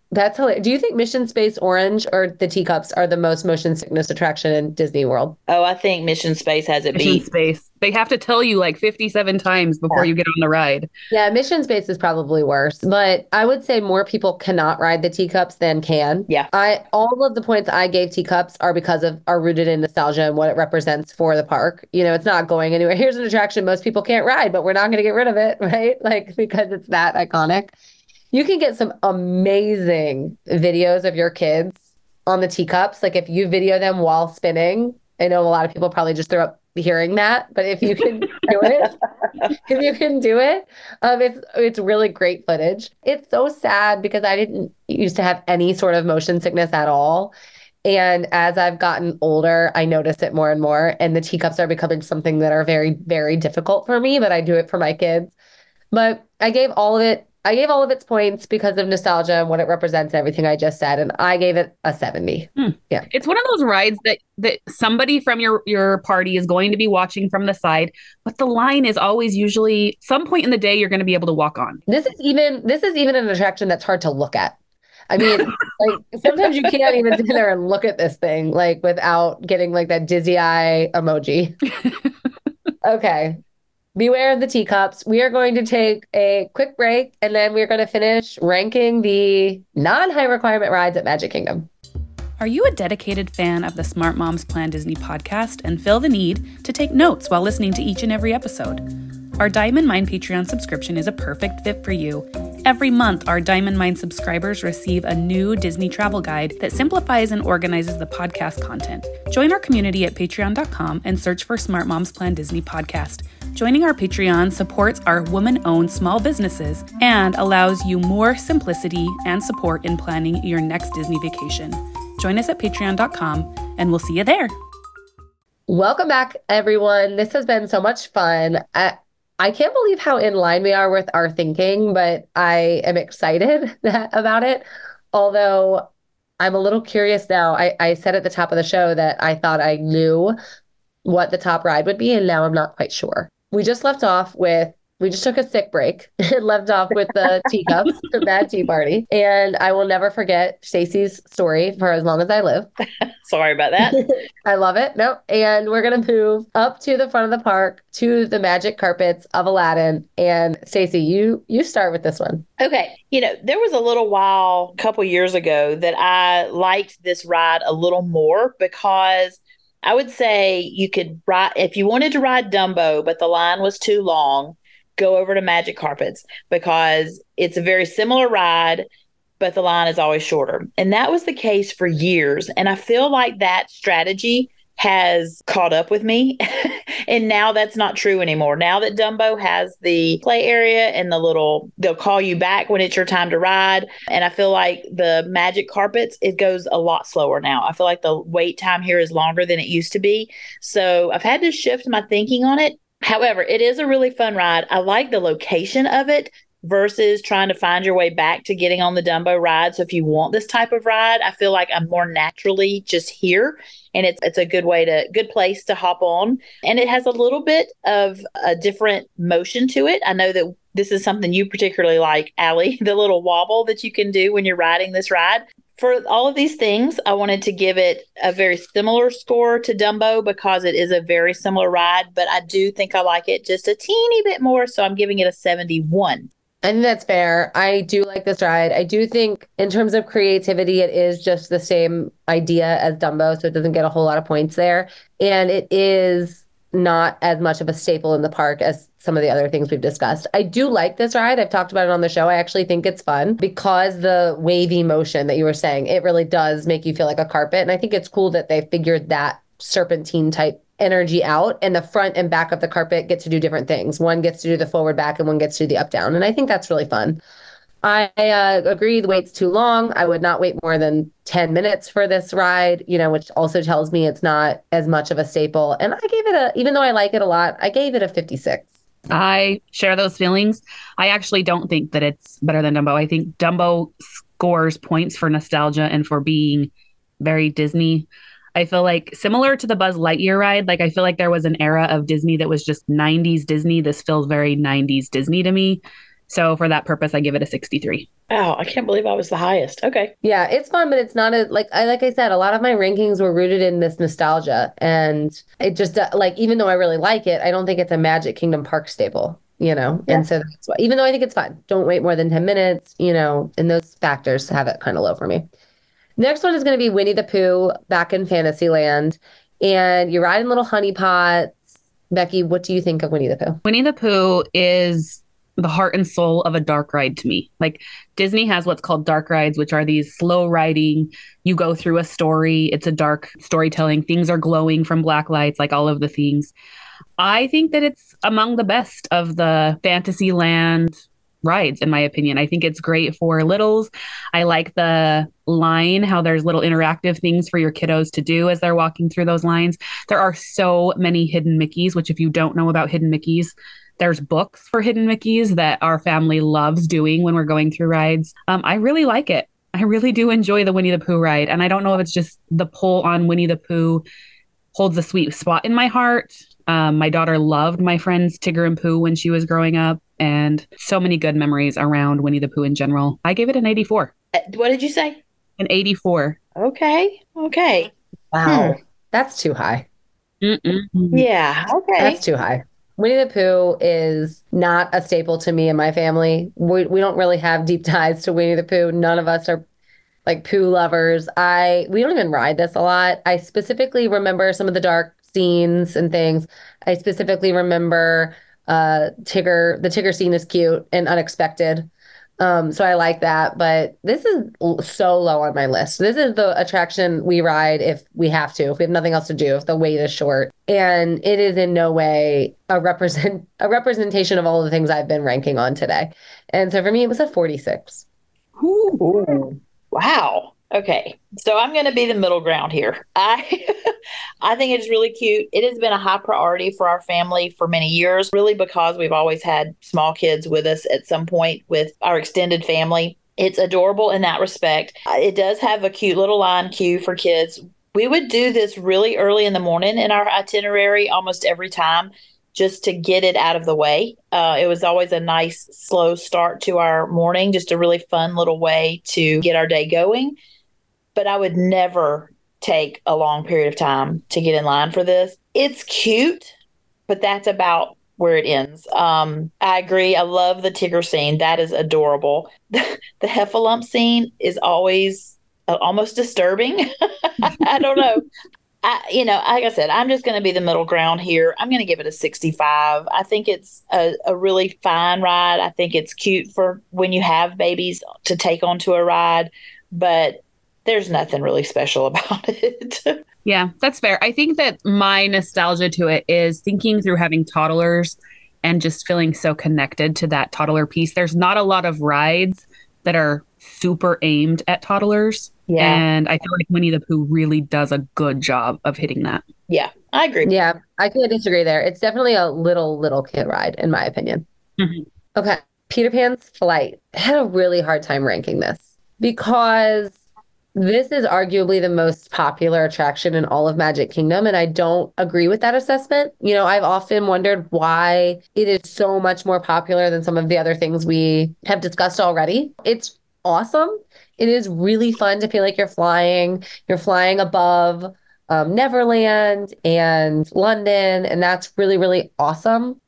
That's hilarious. Do you think Mission Space Orange or the teacups are the most motion sickness attraction in Disney World? Oh, I think Mission Space has it beat. Mission Space. They have to tell you like 57 times before you get on the ride. Yeah, Mission Space is probably worse. But I would say more people cannot ride the teacups than can. Yeah. All of the points I gave teacups are are rooted in nostalgia and what it represents for the park. You know, it's not going anywhere. Here's an attraction most people can't ride, but we're not going to get rid of it, right? Like, because it's that iconic. You can get some amazing videos of your kids on the teacups. Like if you video them while spinning, I know a lot of people probably just throw up hearing that, but if you can do it, it's really great footage. It's so sad because I didn't used to have any sort of motion sickness at all. And as I've gotten older, I notice it more and more. And the teacups are becoming something that are very, very difficult for me, but I do it for my kids. But I gave all of its points because of nostalgia and what it represents and everything I just said. And I gave it a 70. Yeah. It's one of those rides that somebody from your party is going to be watching from the side, but the line is always usually some point in the day you're going to be able to walk on. This is even an attraction that's hard to look at. I mean, like sometimes you can't even sit there and look at this thing like without getting like that dizzy eye emoji. Okay. Beware of the teacups. We are going to take a quick break, and then we're going to finish ranking the non-high requirement rides at Magic Kingdom. Are you a dedicated fan of the Smart Moms Plan Disney podcast and feel the need to take notes while listening to each and every episode? Our Diamond Mind Patreon subscription is a perfect fit for you. Every month, our Diamond Mind subscribers receive a new Disney travel guide that simplifies and organizes the podcast content. Join our community at patreon.com and search for Smart Moms Plan Disney Podcast. Joining our Patreon supports our woman-owned small businesses and allows you more simplicity and support in planning your next Disney vacation. Join us at patreon.com and we'll see you there. Welcome back, everyone. This has been so much fun. I can't believe how in line we are with our thinking, but I am excited about it. Although I'm a little curious now. I said at the top of the show that I thought I knew what the top ride would be, and now I'm not quite sure. We just took a sick break and left off with the teacups, the bad tea party. And I will never forget Stacy's story for as long as I live. Sorry about that. I love it. Nope. And we're going to move up to the front of the park to the magic carpets of Aladdin. And Stacy, you start with this one. Okay. You know, there was a couple years ago that I liked this ride a little more because I would say you could ride, if you wanted to ride Dumbo, but the line was too long, go over to Magic Carpets because it's a very similar ride, but the line is always shorter. And that was the case for years. And I feel like that strategy has caught up with me. And now that's not true anymore. Now that Dumbo has the play area and they'll call you back when it's your time to ride. And I feel like the Magic Carpets, it goes a lot slower now. I feel like the wait time here is longer than it used to be. So I've had to shift my thinking on it. However, it is a really fun ride. I like the location of it versus trying to find your way back to getting on the Dumbo ride. So if you want this type of ride, I feel like I'm more naturally just here. And it's a good place to hop on. And it has a little bit of a different motion to it. I know that this is something you particularly like, Aly, the little wobble that you can do when you're riding this ride. For all of these things, I wanted to give it a very similar score to Dumbo because it is a very similar ride, but I do think I like it just a teeny bit more, so I'm giving it a 71. I think that's fair. I do like this ride. I do think in terms of creativity, it is just the same idea as Dumbo, so it doesn't get a whole lot of points there. And it is not as much of a staple in the park as some of the other things we've discussed. I do like this ride. I've talked about it on the show. I actually think it's fun because the wavy motion that you were saying, it really does make you feel like a carpet. And I think it's cool that they figured that serpentine type energy out, and the front and back of the carpet get to do different things. One gets to do the forward back and one gets to do the up down. And I think that's really fun. I agree the wait's too long. I would not wait more than 10 minutes for this ride, you know, which also tells me it's not as much of a staple. And I gave it even though I like it a lot, I gave it a 56. I share those feelings. I actually don't think that it's better than Dumbo. I think Dumbo scores points for nostalgia and for being very Disney. I feel like similar to the Buzz Lightyear ride, like I feel like there was an era of Disney that was just 90s Disney. This feels very 90s Disney to me. So for that purpose, I give it a 63. Wow, I can't believe I was the highest. Okay. Yeah, it's fun, but it's not a, like I said, a lot of my rankings were rooted in this nostalgia. And it just, like, even though I really like it, I don't think it's a Magic Kingdom Park staple, you know? Yeah. And so that's why, even though I think it's fun, don't wait more than 10 minutes, you know, and those factors have it kind of low for me. Next one is going to be Winnie the Pooh back in Fantasyland. And you're riding Little Honey Pots. Becki, what do you think of Winnie the Pooh? Winnie the Pooh is the heart and soul of a dark ride to me. Like, Disney has what's called dark rides, which are these slow riding. You go through a story. It's a dark storytelling. Things are glowing from black lights, like all of the things. I think that it's among the best of the Fantasyland rides, in my opinion. I think it's great for littles. I like the line, how there's little interactive things for your kiddos to do as they're walking through those lines. There are so many hidden Mickeys, which if you don't know about hidden Mickeys, there's books for hidden Mickeys that our family loves doing when we're going through rides. I really like it. I really do enjoy the Winnie the Pooh ride. And I don't know if it's just the pull on Winnie the Pooh holds a sweet spot in my heart. My daughter loved my friends Tigger and Pooh when she was growing up. And so many good memories around Winnie the Pooh in general. I gave it an 84. What did you say? An 84. Okay. Wow. That's too high. Yeah. Okay. That's too high. Winnie the Pooh is not a staple to me and my family. We don't really have deep ties to Winnie the Pooh. None of us are like Pooh lovers. We don't even ride this a lot. I specifically remember some of the dark scenes and things. I specifically remember Tigger. The Tigger scene is cute and unexpected. So I like that, but this is so low on my list. This is the attraction we ride if we have to, if we have nothing else to do, if the wait is short. And it is in no way a representation of all the things I've been ranking on today. And so for me, it was a 46. Ooh, wow. Okay. So I'm going to be the middle ground here. I think it's really cute. It has been a high priority for our family for many years, really because we've always had small kids with us at some point with our extended family. It's adorable in that respect. It does have a cute little line queue for kids. We would do this really early in the morning in our itinerary almost every time just to get it out of the way. It was always a nice slow start to our morning, just a really fun little way to get our day going. But I would never take a long period of time to get in line for this. It's cute, but that's about where it ends. I agree. I love the Tigger scene. That is adorable. The Heffalump scene is always almost disturbing. I don't know. Like I said, I'm just going to be the middle ground here. I'm going to give it a 65. I think it's a really fine ride. I think it's cute for when you have babies to take onto a ride, but there's nothing really special about it. Yeah, that's fair. I think that my nostalgia to it is thinking through having toddlers and just feeling so connected to that toddler piece. There's not a lot of rides that are super aimed at toddlers. Yeah. And I feel like Winnie the Pooh really does a good job of hitting that. Yeah, I agree. Yeah, I can't disagree there. It's definitely a little kid ride, in my opinion. Mm-hmm. Okay. Peter Pan's Flight. I had a really hard time ranking this because this is arguably the most popular attraction in all of Magic Kingdom, and I don't agree with that assessment. You know, I've often wondered why it is so much more popular than some of the other things we have discussed already. It's awesome. It is really fun to feel like you're flying above Neverland and London, and that's really, really awesome.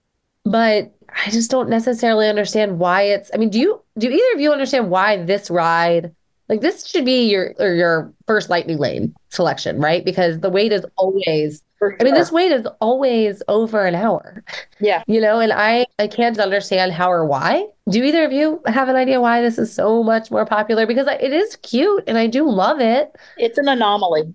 But I just don't necessarily understand why it's, I mean, do either of you understand why this ride? Like, this should be your first Lightning Lane selection, right? Because the wait is always, sure. I mean, this wait is always over an hour. Yeah. You know, and I can't understand how or why. Do either of you have an idea why this is so much more popular? Because it is cute and I do love it. It's an anomaly.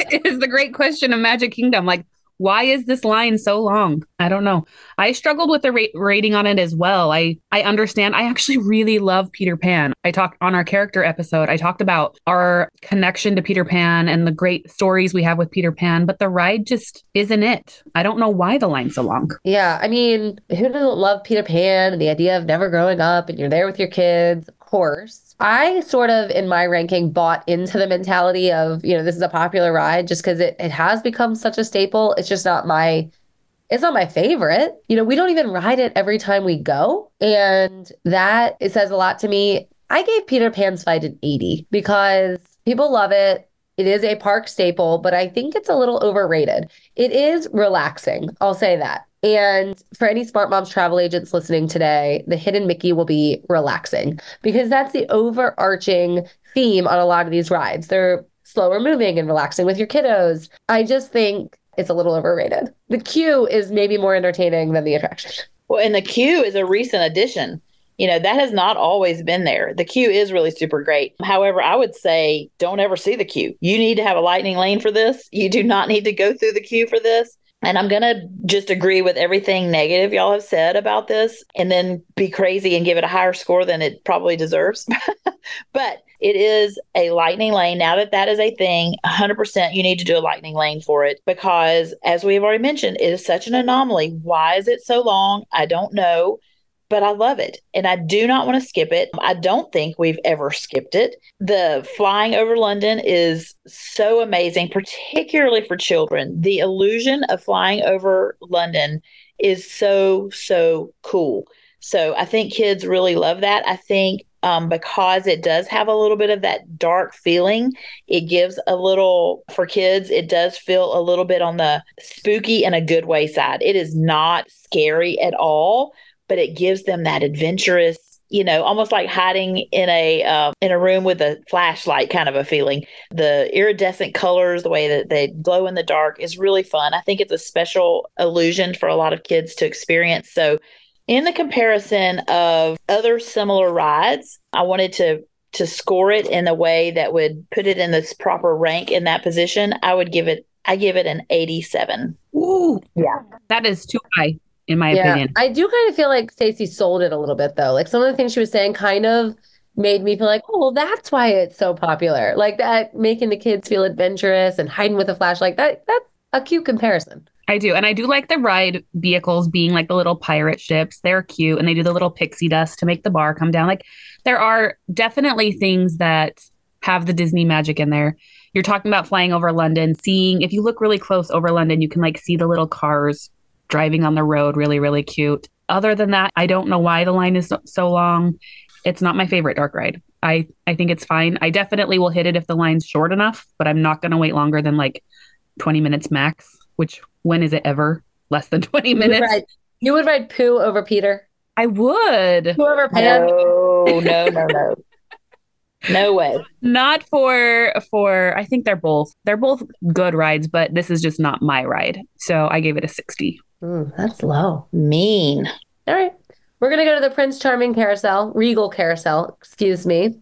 It is the great question of Magic Kingdom. Like, why is this line so long? I don't know. I struggled with the rating on it as well. I understand. I actually really love Peter Pan. I talked on our character episode. I talked about our connection to Peter Pan and the great stories we have with Peter Pan, but the ride just isn't it. I don't know why the line's so long. Yeah. I mean, who doesn't love Peter Pan and the idea of never growing up and you're there with your kids? Of course. I sort of, in my ranking, bought into the mentality of, you know, this is a popular ride just because it has become such a staple. It's just not my It's not my favorite. You know, we don't even ride it every time we go. And that, it says a lot to me. I gave Peter Pan's Flight an 80 because people love it. It is a park staple, but I think it's a little overrated. It is relaxing. I'll say that. And for any Smart Moms travel agents listening today, the Hidden Mickey will be relaxing because that's the overarching theme on a lot of these rides. They're slower moving and relaxing with your kiddos. I just think it's a little overrated. The queue is maybe more entertaining than the attraction. Well, and the queue is a recent addition. You know, that has not always been there. The queue is really super great. However, I would say don't ever see the queue. You need to have a lightning lane for this. You do not need to go through the queue for this. And I'm going to just agree with everything negative y'all have said about this and then be crazy and give it a higher score than it probably deserves. But it is a lightning lane. Now that that is a thing, 100% you need to do a lightning lane for it because, as we have already mentioned, it is such an anomaly. Why is it so long? I don't know. But I love it. And I do not want to skip it. I don't think we've ever skipped it. The flying over London is so amazing, particularly for children. The illusion of flying over London is so, so cool. So I think kids really love that. I think because it does have a little bit of that dark feeling, it gives a little, for kids, it does feel a little bit on the spooky in a good way side. It is not scary at all. But it gives them that adventurous, you know, almost like hiding in a room with a flashlight kind of a feeling. The iridescent colors, the way that they glow in the dark is really fun. I think it's a special illusion for a lot of kids to experience. So in the comparison of other similar rides, I wanted to score it in a way that would put it in this proper rank in that position. I give it an 87. Ooh, yeah. That is too high. In my opinion. I do kind of feel like Stacy sold it a little bit, though. Like some of the things she was saying kind of made me feel like, oh, well, that's why it's so popular. Like that making the kids feel adventurous and hiding with a flashlight. That's a cute comparison. I do. And I do like the ride vehicles being like the little pirate ships. They're cute. And they do the little pixie dust to make the bar come down. Like there are definitely things that have the Disney magic in there. You're talking about flying over London, seeing, if you look really close over London, you can like see the little cars driving on the road, really, really cute. Other than that, I don't know why the line is so long. It's not my favorite dark ride. I think it's fine. I definitely will hit it if the line's short enough, but I'm not going to wait longer than like 20 minutes max, which when is it ever less than 20 minutes? You would ride Pooh over Peter? I would. Pooh over Pan? No. No way. Not for I think they're both good rides, but this is just not my ride. So I gave it a 60. That's low. Mean. All right. We're going to go to the Prince Charming Carousel, Regal Carousel, excuse me.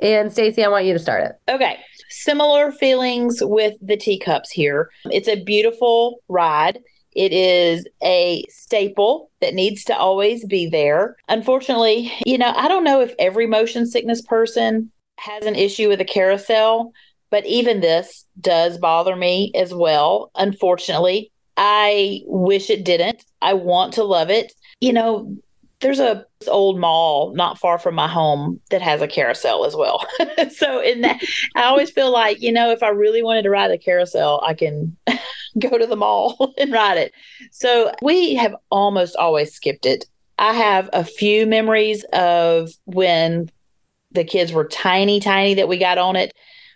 And Stacy, I want you to start it. Okay. Similar feelings with the teacups here. It's a beautiful ride. It is a staple that needs to always be there. Unfortunately, you know, I don't know if every motion sickness person has an issue with a carousel, but even this does bother me as well. Unfortunately, I wish it didn't. I want to love it. You know, there's a old mall not far from my home that has a carousel as well. So in that, I always feel like, you know, if I really wanted to ride a carousel, I can go to the mall and ride it. So we have almost always skipped it. I have a few memories of when the kids were tiny that we got on it,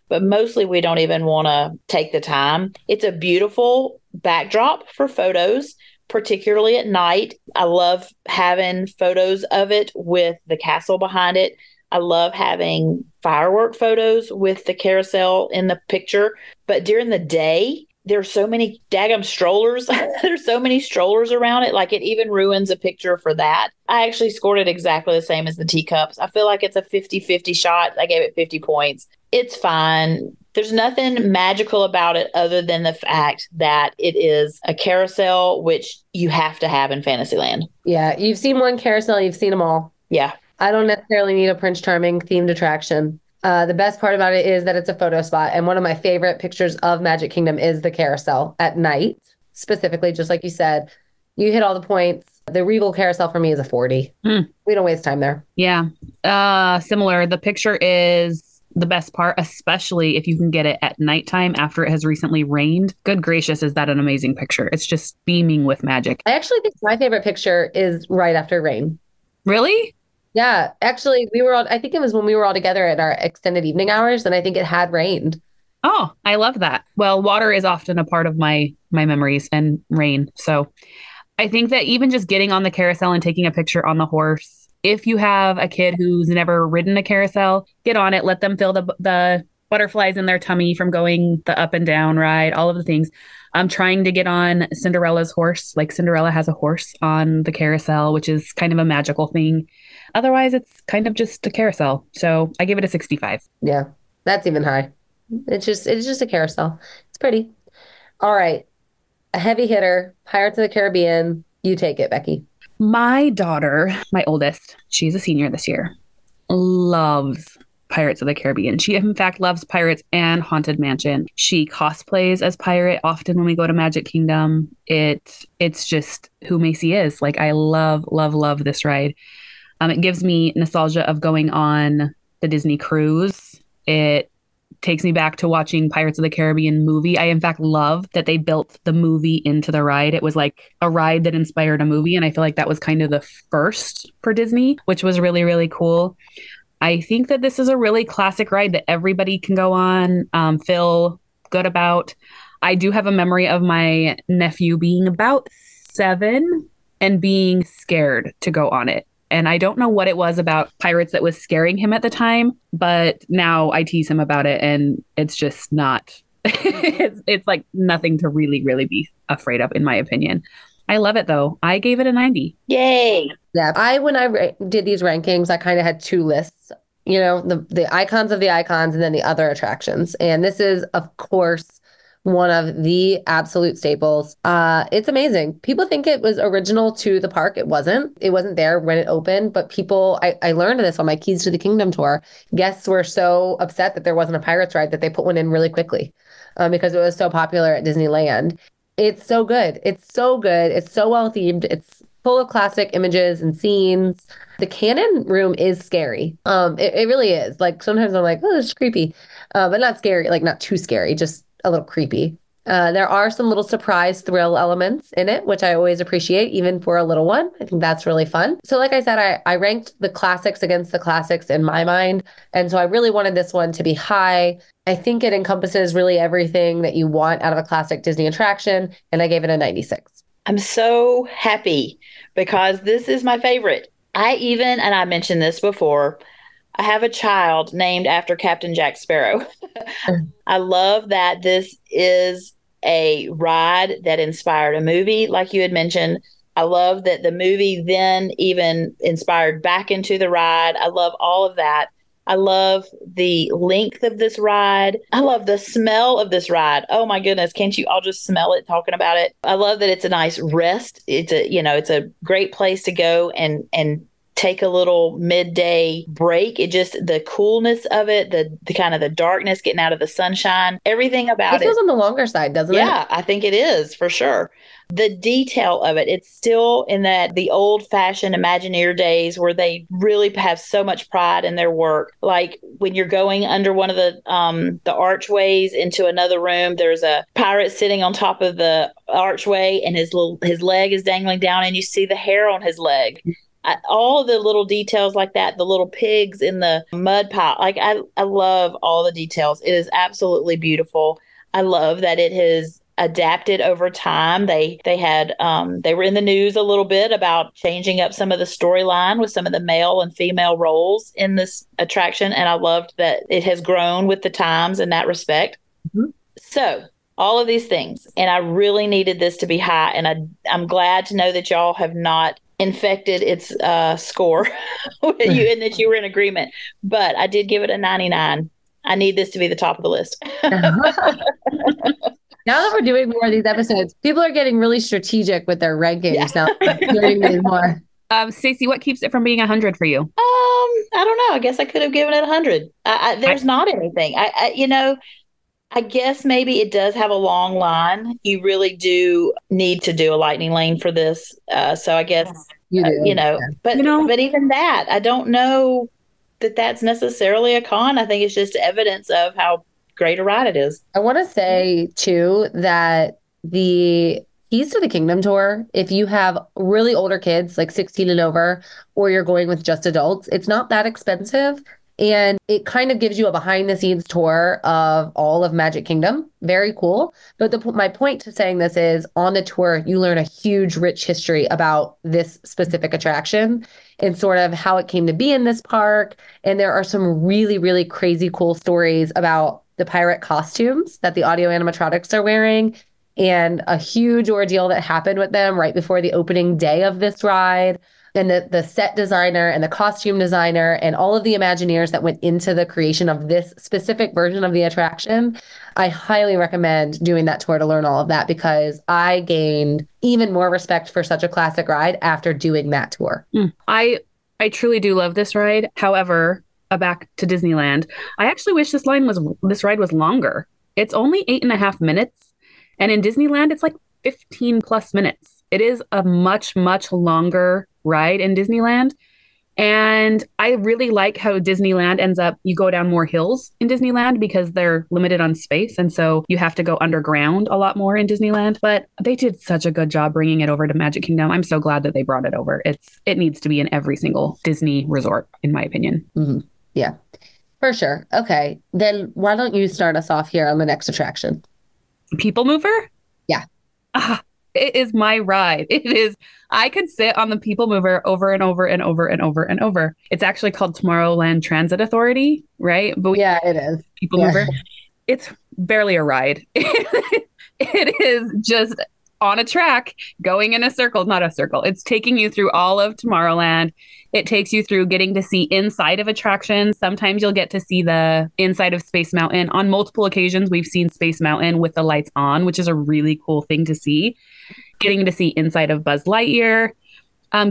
but mostly we don't even want to take the time. It's a beautiful backdrop for photos, particularly at night. I love having photos of it with the castle behind it. I love having firework photos with the carousel in the picture, but during the day, there's so many daggum strollers. There's so many strollers around it. Like it even ruins a picture for that. I actually scored it exactly the same as the teacups. I feel like it's a 50-50 shot. I gave it 50 points. It's fine. There's nothing magical about it other than the fact that it is a carousel, which you have to have in Fantasyland. Yeah. You've seen one carousel. You've seen them all. Yeah. I don't necessarily need a Prince Charming themed attraction. The best part about it is that it's a photo spot. And one of my favorite pictures of Magic Kingdom is the carousel at night, specifically, just like you said. You hit all the points. The Regal Carousel for me is a 40. We don't waste time there. Yeah. Similar. The picture is the best part, especially if you can get it at nighttime after it has recently rained. Good gracious, is that an amazing picture? It's just beaming with magic. I actually think my favorite picture is right after rain. Really? Yeah. Actually, we were all, I think it was when we were all together at our extended evening hours, and I think it had rained. Oh, I love that. Well, water is often a part of my memories, and rain. So I think that even just getting on the carousel and taking a picture on the horse, if you have a kid who's never ridden a carousel, get on it. Let them feel the butterflies in their tummy from going the up and down ride, all of the things. I'm trying to get on Cinderella's horse. Like, Cinderella has a horse on the carousel, which is kind of a magical thing. Otherwise, it's kind of just a carousel. So I give it a 65. Yeah, that's even high. It's just a carousel. It's pretty. All right. A heavy hitter, Pirates of the Caribbean. You take it, Becki. My daughter, my oldest, she's a senior this year, loves Pirates of the Caribbean. She, in fact, loves Pirates and Haunted Mansion. She cosplays as Pirate often when we go to Magic Kingdom. It's just who Macy is. Like, I love, love, love this ride. It gives me nostalgia of going on the Disney cruise. It takes me back to watching Pirates of the Caribbean movie. I, in fact, love that they built the movie into the ride. It was like a ride that inspired a movie. And I feel like that was kind of the first for Disney, which was really, really cool. I think that this is a really classic ride that everybody can go on, feel good about. I do have a memory of my nephew being about 7 and being scared to go on it. And I don't know what it was about Pirates that was scaring him at the time, but now I tease him about it, and it's just not, it's like nothing to really, really be afraid of, in my opinion. I love it though. I gave it a 90. Yay. Yeah. When I did these rankings, I kind of had two lists, you know, the icons of the icons and then the other attractions. And this is, of course, one of the absolute staples. It's amazing. People think it was original to the park. It wasn't. It wasn't there when it opened, but people, I learned this on my Keys to the Kingdom tour. Guests were so upset that there wasn't a Pirates ride that they put one in really quickly because it was so popular at Disneyland. It's so good. It's so good. It's so well themed. It's full of classic images and scenes. The cannon room is scary. It really is. Like, sometimes I'm like, oh, it's creepy, but not scary. Like, not too scary. Just a little creepy. There are some little surprise thrill elements in it, which I always appreciate, even for a little one. I think that's really fun. So like I said, I ranked the classics against the classics in my mind. And so I really wanted this one to be high. I think it encompasses really everything that you want out of a classic Disney attraction. And I gave it a 96. I'm so happy because this is my favorite. And I mentioned this before, I have a child named after Captain Jack Sparrow. I love that this is a ride that inspired a movie, like you had mentioned. I love that the movie then even inspired back into the ride. I love all of that. I love the length of this ride. I love the smell of this ride. Oh my goodness. Can't you all just smell it talking about it? I love that it's a nice rest. It's a great place to go and take a little midday break. It just, the coolness of it, the kind of the darkness, getting out of the sunshine, everything about it. It goes on the longer side, doesn't it? Yeah, I think it is for sure. The detail of it, it's still in that the old fashioned Imagineer days where they really have so much pride in their work. Like when you're going under one of the archways into another room, there's a pirate sitting on top of the archway and his leg is dangling down and you see the hair on his leg. All the little details like that, the little pigs in the mud pile. Like I love all the details. It is absolutely beautiful. I love that it has adapted over time. They were in the news a little bit about changing up some of the storyline with some of the male and female roles in this attraction. And I loved that it has grown with the times in that respect. Mm-hmm. So all of these things. And I really needed this to be high. And I'm glad to know that y'all have not infected its score with you and that you were in agreement. But I did give it a 99. I need this to be the top of the list. Now that we're doing more of these episodes, people are getting really strategic with their rankings. Yeah. Now doing these more. Stacy, what keeps it from being 100 for you? I don't know. I guess I could have given it 100. There's not anything. I guess maybe it does have a long line. You really do need to do a lightning lane for this. So I guess, but even that, I don't know that that's necessarily a con. I think it's just evidence of how great a ride it is. I want to say too that the Keys to the Kingdom tour, if you have really older kids, like 16 and over, or you're going with just adults, it's not that expensive. And it kind of gives you a behind the scenes tour of all of Magic Kingdom. Very cool. But my point to saying this is on the tour, you learn a huge, rich history about this specific attraction and sort of how it came to be in this park. And there are some really, really crazy cool stories about the pirate costumes that the audio animatronics are wearing and a huge ordeal that happened with them right before the opening day of this ride. And the set designer and the costume designer and all of the Imagineers that went into the creation of this specific version of the attraction. I highly recommend doing that tour to learn all of that, because I gained even more respect for such a classic ride after doing that tour. I truly do love this ride. However, back to Disneyland, I actually wish this ride was longer. It's only 8.5 minutes. And in Disneyland, it's like 15 plus minutes. It is a much, much longer ride in Disneyland. And I really like how Disneyland ends up, you go down more hills in Disneyland because they're limited on space. And so you have to go underground a lot more in Disneyland. But they did such a good job bringing it over to Magic Kingdom. I'm so glad that they brought it over. It needs to be in every single Disney resort, in my opinion. Mm-hmm. Yeah, for sure. Okay, then why don't you start us off here on the next attraction? People Mover? Yeah. It is my ride. It is. I could sit on the People Mover over and over and over and over and over. It's actually called Tomorrowland Transit Authority, right? But yeah, it is. People Mover. It's barely a ride. It is just on a track going in a circle, not a circle. It's taking you through all of Tomorrowland. It takes you through getting to see inside of attractions. Sometimes you'll get to see the inside of Space Mountain. On multiple occasions, we've seen Space Mountain with the lights on, which is a really cool thing to see. Getting to see inside of Buzz Lightyear.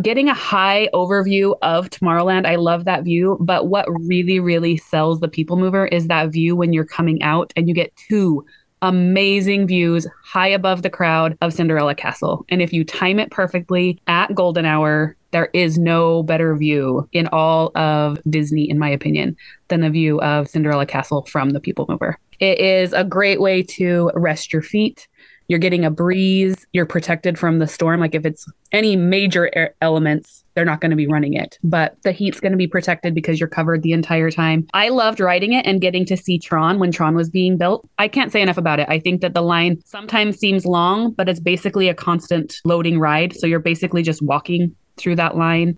Getting a high overview of Tomorrowland. I love that view. But what really, really sells the People Mover is that view when you're coming out and you get two amazing views high above the crowd of Cinderella Castle. And if you time it perfectly at golden hour, there is no better view in all of Disney, in my opinion, than the view of Cinderella Castle from the People Mover. It is a great way to rest your feet. You're getting a breeze. You're protected from the storm. Like if it's any major elements, they're not going to be running it, but the heat's going to be protected because you're covered the entire time. I loved riding it and getting to see Tron when Tron was being built. I can't say enough about it. I think that the line sometimes seems long, but it's basically a constant loading ride. So you're basically just walking through that line.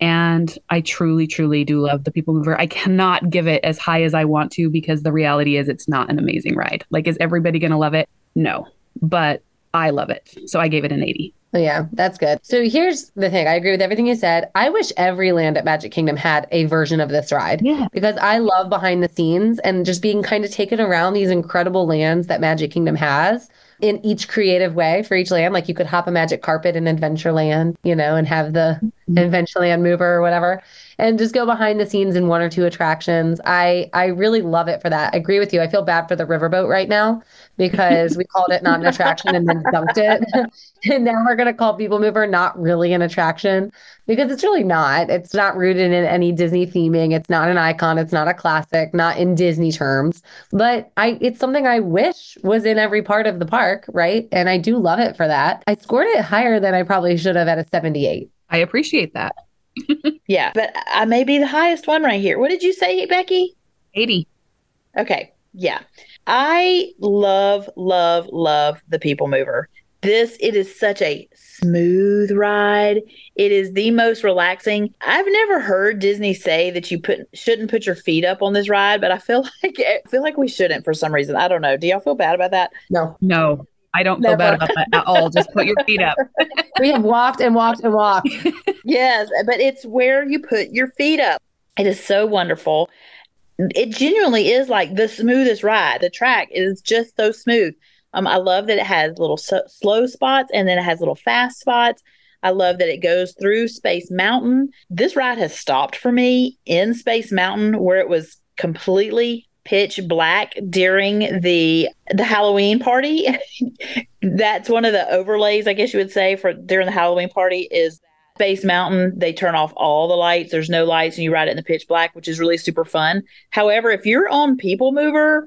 And I truly, truly do love the People Mover. I cannot give it as high as I want to, because the reality is it's not an amazing ride. Like, is everybody going to love it? No, but I love it. So I gave it an 80. Yeah, that's good. So here's the thing. I agree with everything you said. I wish every land at Magic Kingdom had a version of this ride. Yeah. Because I love behind the scenes and just being kind of taken around these incredible lands that Magic Kingdom has in each creative way for each land. Like you could hop a magic carpet in Adventureland, you know, and have the Adventureland mover or whatever, and just go behind the scenes in one or two attractions. I really love it for that. I agree with you. I feel bad for the riverboat right now because we called it not an attraction and then dumped it. And now we're going to call People Mover not really an attraction, because it's really not. It's not rooted in any Disney theming. It's not an icon. It's not a classic, not in Disney terms. But it's something I wish was in every part of the park, right? And I do love it for that. I scored it higher than I probably should have at a 78. I appreciate that. Yeah, but I may be the highest one right here. What did you say, Becky? 80. Okay, yeah. I love, love, love the People Mover. It is such a smooth ride. It is the most relaxing. I've never heard Disney say that you shouldn't put your feet up on this ride, but I feel like we shouldn't for some reason. I don't know. Do y'all feel bad about that? No. I don't feel bad about that at all. Just put your feet up. We have walked and walked and walked. Yes, but it's where you put your feet up. It is so wonderful. It genuinely is like the smoothest ride. The track is just so smooth. I love that it has little slow spots and then it has little fast spots. I love that it goes through Space Mountain. This ride has stopped for me in Space Mountain, where it was completely pitch black during the Halloween party. That's one of the overlays, I guess you would say, for during the Halloween party is Space Mountain, they turn off all the lights. There's no lights, and you ride it in the pitch black, which is really super fun. However, if you're on People Mover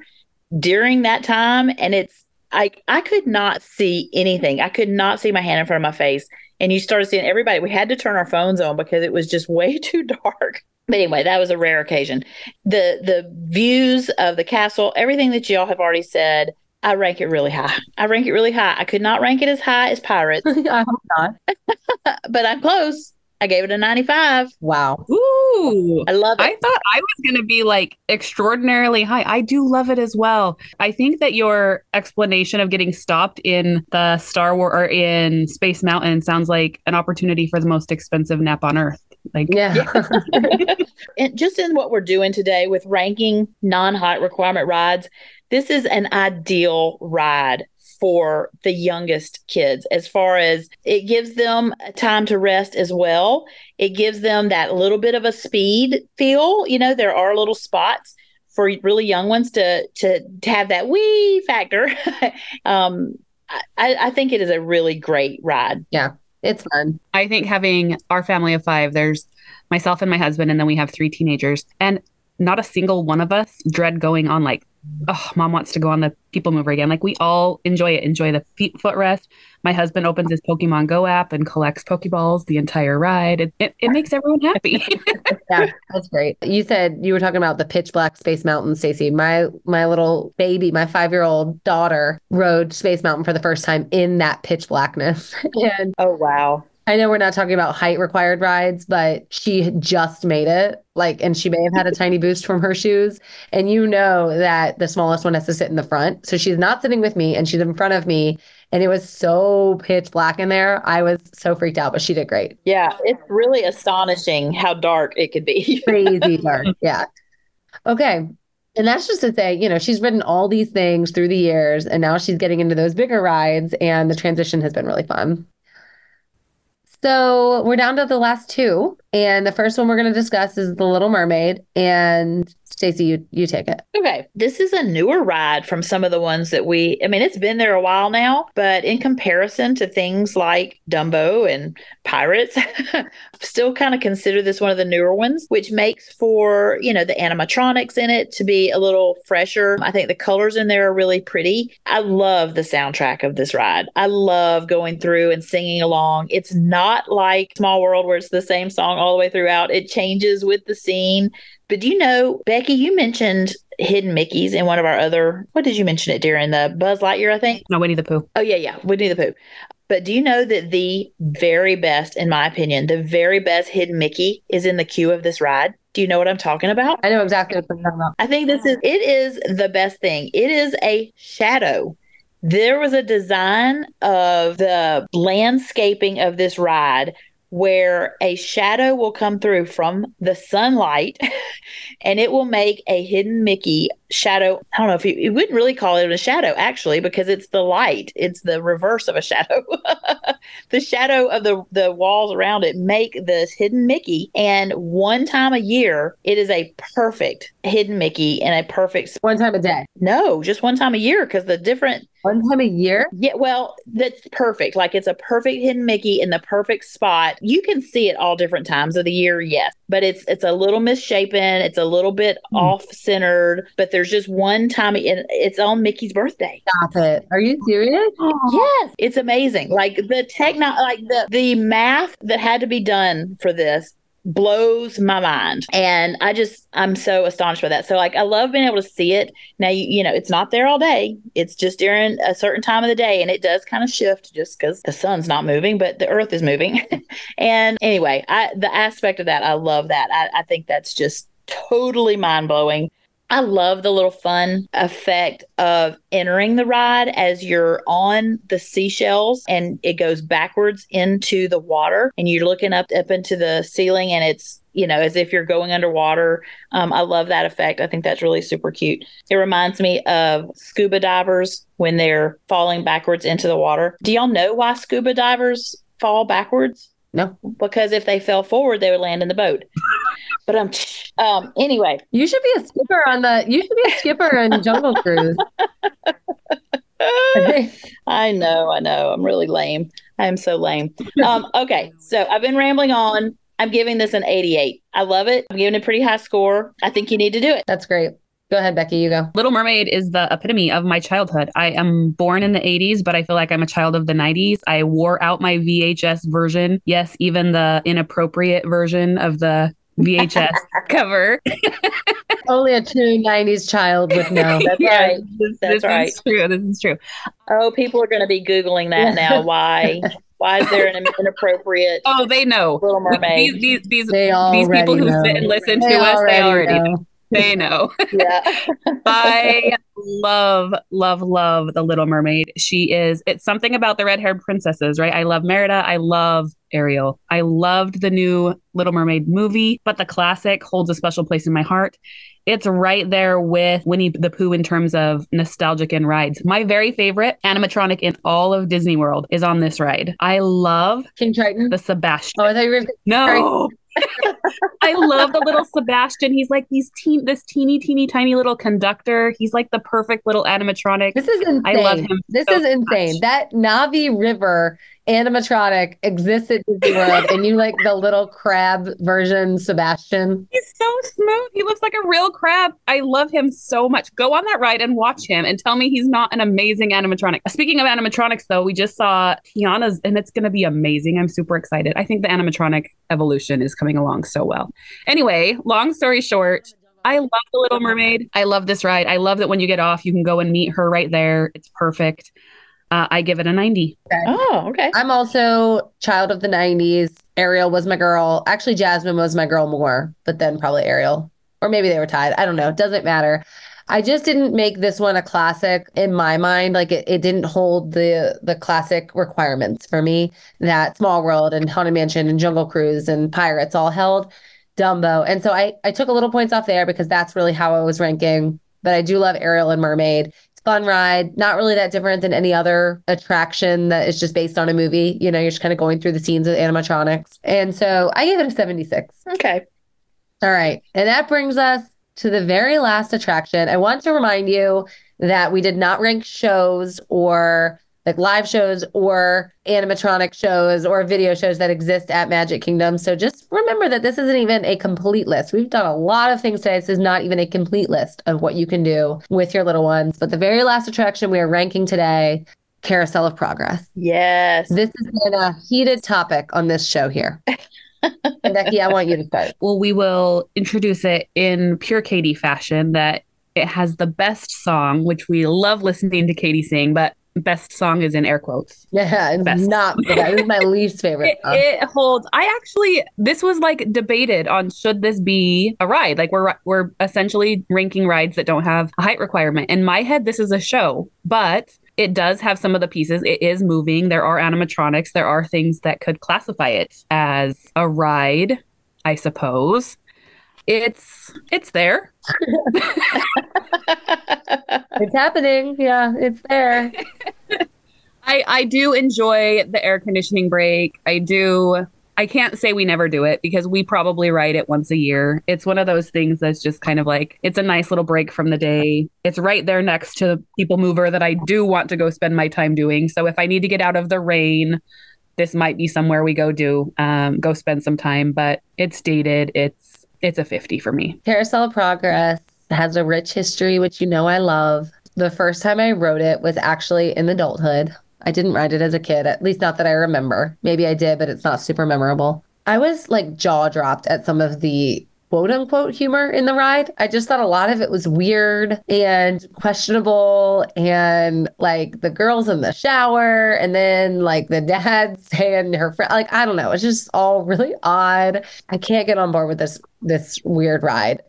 during that time, and it's like, I could not see anything. I could not see my hand in front of my face. And you started seeing everybody. We had to turn our phones on because it was just way too dark. But anyway, that was a rare occasion. The views of the castle, everything that y'all have already said, I rank it really high. I could not rank it as high as Pirates. I hope not. But I'm close. I gave it a 95. Wow. Ooh. I love it. I thought I was going to be like extraordinarily high. I do love it as well. I think that your explanation of getting stopped in the Star Wars or in Space Mountain sounds like an opportunity for the most expensive nap on Earth. Like, yeah. And just in what we're doing today with ranking non-height requirement rides, this is an ideal ride for the youngest kids, as far as it gives them time to rest as well. It gives them that little bit of a speed feel. You know, there are little spots for really young ones to have that wee factor. I think it is a really great ride. Yeah, it's fun. I think having our family of five, there's myself and my husband, and then we have three teenagers, and not a single one of us dread going on like, oh, mom wants to go on the People Mover again. Like, we all enjoy it. Enjoy the footrest. My husband opens his Pokemon Go app and collects Pokeballs the entire ride. It makes everyone happy. Yeah, that's great. You said you were talking about the pitch black Space Mountain, Stacy. My little baby, my 5-year-old daughter rode Space Mountain for the first time in that pitch blackness. And oh, wow. I know we're not talking about height required rides, but she had just made it. Like, and she may have had a tiny boost from her shoes. And you know that the smallest one has to sit in the front. So she's not sitting with me, and she's in front of me. And it was so pitch black in there. I was so freaked out, but she did great. Yeah. It's really astonishing how dark it could be. Crazy dark. Yeah. Okay. And that's just to say, you know, she's ridden all these things through the years, and now she's getting into those bigger rides, and the transition has been really fun. So we're down to the last two. And the first one we're going to discuss is The Little Mermaid. And Stacy, you take it. Okay. This is a newer ride from some of the ones that it's been there a while now, but in comparison to things like Dumbo and Pirates, still kind of consider this one of the newer ones, which makes for, you know, the animatronics in it to be a little fresher. I think the colors in there are really pretty. I love the soundtrack of this ride. I love going through and singing along. It's not like Small World where it's the same song all the way throughout. It changes with the scene. But do you know, Becki, you mentioned Hidden Mickeys in one of our other, what did you mention it during? The Buzz Lightyear, I think? No, Winnie the Pooh. Oh, yeah, Winnie the Pooh. But do you know that the very best, in my opinion, the very best Hidden Mickey is in the queue of this ride? Do you know what I'm talking about? I know exactly what I'm talking about. I think it is the best thing. It is a shadow. There was a design of the landscaping of this ride where a shadow will come through from the sunlight and it will make a Hidden Mickey shadow. I don't know if you wouldn't really call it a shadow, actually, because it's the light. It's the reverse of a shadow. The shadow of the walls around it make this Hidden Mickey. And one time a year, it is a perfect Hidden Mickey and a perfect... One time a day? No, just one time a year, because the different... One time a year? Yeah, well, that's perfect. Like, it's a perfect Hidden Mickey in the perfect spot. You can see it all different times of the year, yes. But it's a little misshapen. It's a little bit off-centered. But there's just one time, and it's on Mickey's birthday. Stop it. Are you serious? Yes. It's amazing. Like, the math that had to be done for this blows my mind. And I'm so astonished by that. So, like, I love being able to see it. Now, you know, it's not there all day. It's just during a certain time of the day. And it does kind of shift just because the sun's not moving, but the earth is moving. And anyway, the aspect of that, I love that. I think that's just totally mind blowing. I love the little fun effect of entering the ride as you're on the seashells and it goes backwards into the water and you're looking up into the ceiling and it's, you know, as if you're going underwater. I love that effect. I think that's really super cute. It reminds me of scuba divers when they're falling backwards into the water. Do y'all know why scuba divers fall backwards? No. Because if they fell forward, they would land in the boat. But anyway, you should be a skipper in Jungle Cruise. I know. I'm really lame. I am so lame. Okay, so I've been rambling on. I'm giving this an 88. I love it. I'm giving it a pretty high score. I think you need to do it. That's great. Go ahead, Becki, you go. Little Mermaid is the epitome of my childhood. I am born in the 80s, but I feel like I'm a child of the 90s. I wore out my VHS version. Yes, even the inappropriate version of the VHS cover. Only a true 90s child would know. That's right. That's right. This is true. Oh, people are going to be Googling that now. Why? Why is there an inappropriate? Oh, they know. Little Mermaid. These people who sit and listen to us, they already know. They know. Yeah. I love The Little Mermaid. It's something about the red-haired princesses, right? I love Merida. I love Ariel. I loved the new Little Mermaid movie, but the classic holds a special place in my heart. It's right there with Winnie the Pooh in terms of nostalgic and rides. My very favorite animatronic in all of Disney World is on this ride. I love King Triton, the Sebastian. Oh, I thought you were no. I love the little Sebastian. He's like this teeny tiny little conductor. He's like the perfect little animatronic. This is insane. I love him. This is so insane. That Navi River animatronic exists at Disney World, and you like the little crab version Sebastian. He's so smooth. He looks like a real crab. I love him so much. Go on that ride and watch him and tell me he's not an amazing animatronic. Speaking of animatronics, though, we just saw Tiana's, and it's going to be amazing. I'm super excited. I think the animatronic evolution is coming along so well. Anyway, long story short, I love The Little Mermaid. I love this ride. I love that when you get off, you can go and meet her right there. It's perfect. I give it a 90. Okay. Oh, okay. I'm also child of the 90s. Ariel was my girl. Actually, Jasmine was my girl more, but then probably Ariel. Or maybe they were tied. I don't know. It doesn't matter. I just didn't make this one a classic in my mind. Like it didn't hold the classic requirements for me that Small World and Haunted Mansion and Jungle Cruise and Pirates all held. Dumbo. And so I took a little points off there because that's really how I was ranking. But I do love Ariel and Mermaid. Fun ride, not really that different than any other attraction that is just based on a movie. You know, you're just kind of going through the scenes of animatronics. And so I gave it a 76. Okay. All right. And that brings us to the very last attraction. I want to remind you that we did not rank shows or like live shows or animatronic shows or video shows that exist at Magic Kingdom. So just remember that this isn't even a complete list. We've done a lot of things today. This is not even a complete list of what you can do with your little ones. But the very last attraction we are ranking today, Carousel of Progress. Yes. This has been a heated topic on this show here. Becki, I want you to start. Well, we will introduce it in pure Katie fashion that it has the best song, which we love listening to Katie sing, but best song is in air quotes. Yeah, it's best. Not that is my least favorite. It holds. This was like debated on should this be a ride? Like we're essentially ranking rides that don't have a height requirement. In my head, this is a show, but it does have some of the pieces. It is moving. There are animatronics. There are things that could classify it as a ride, I suppose. It's there. It's happening. Yeah, it's there. I do enjoy the air conditioning break. I do. I can't say we never do it because we probably ride it once a year. It's one of those things that's just kind of like, it's a nice little break from the day. It's right there next to People Mover that I do want to go spend my time doing. So if I need to get out of the rain, this might be somewhere we go spend some time, but it's dated. It's a 50 for me. Carousel of Progress has a rich history, which you know I love. The first time I rode it was actually in adulthood. I didn't ride it as a kid, at least not that I remember. Maybe I did, but it's not super memorable. I was like jaw dropped at some of the quote unquote humor in the ride. I just thought a lot of it was weird and questionable, and like the girls in the shower and then like the dad and her friend, like, I don't know. It's just all really odd. I can't get on board with this weird ride.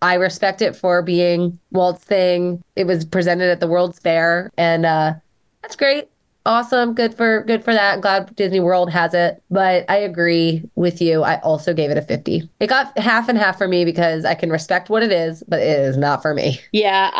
I respect it for being Walt's thing. It was presented at the World's Fair, and that's great. Awesome. Good for that. I'm glad Disney World has it. But I agree with you. I also gave it a 50. It got half and half for me because I can respect what it is, but it is not for me. Yeah,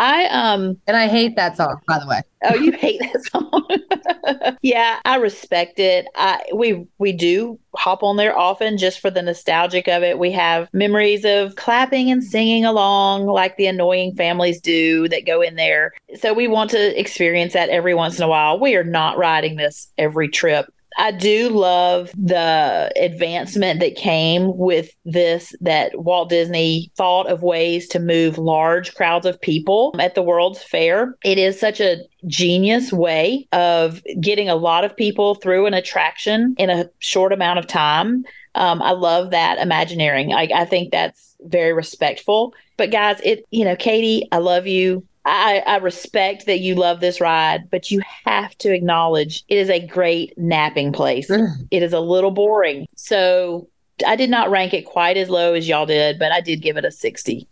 and I hate that song, by the way. Oh, you hate that song. Yeah, I respect it. We do hop on there often just for the nostalgic of it. We have memories of clapping and singing along like the annoying families do that go in there. So we want to experience that every once in a while. We are not riding this every trip. I do love the advancement that came with this, that Walt Disney thought of ways to move large crowds of people at the World's Fair. It is such a genius way of getting a lot of people through an attraction in a short amount of time. I love that Imagineering. I think that's very respectful. But guys, Katie, I love you. I respect that you love this ride, but you have to acknowledge it is a great napping place. It is a little boring. So I did not rank it quite as low as y'all did, but I did give it a 60.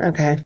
Okay.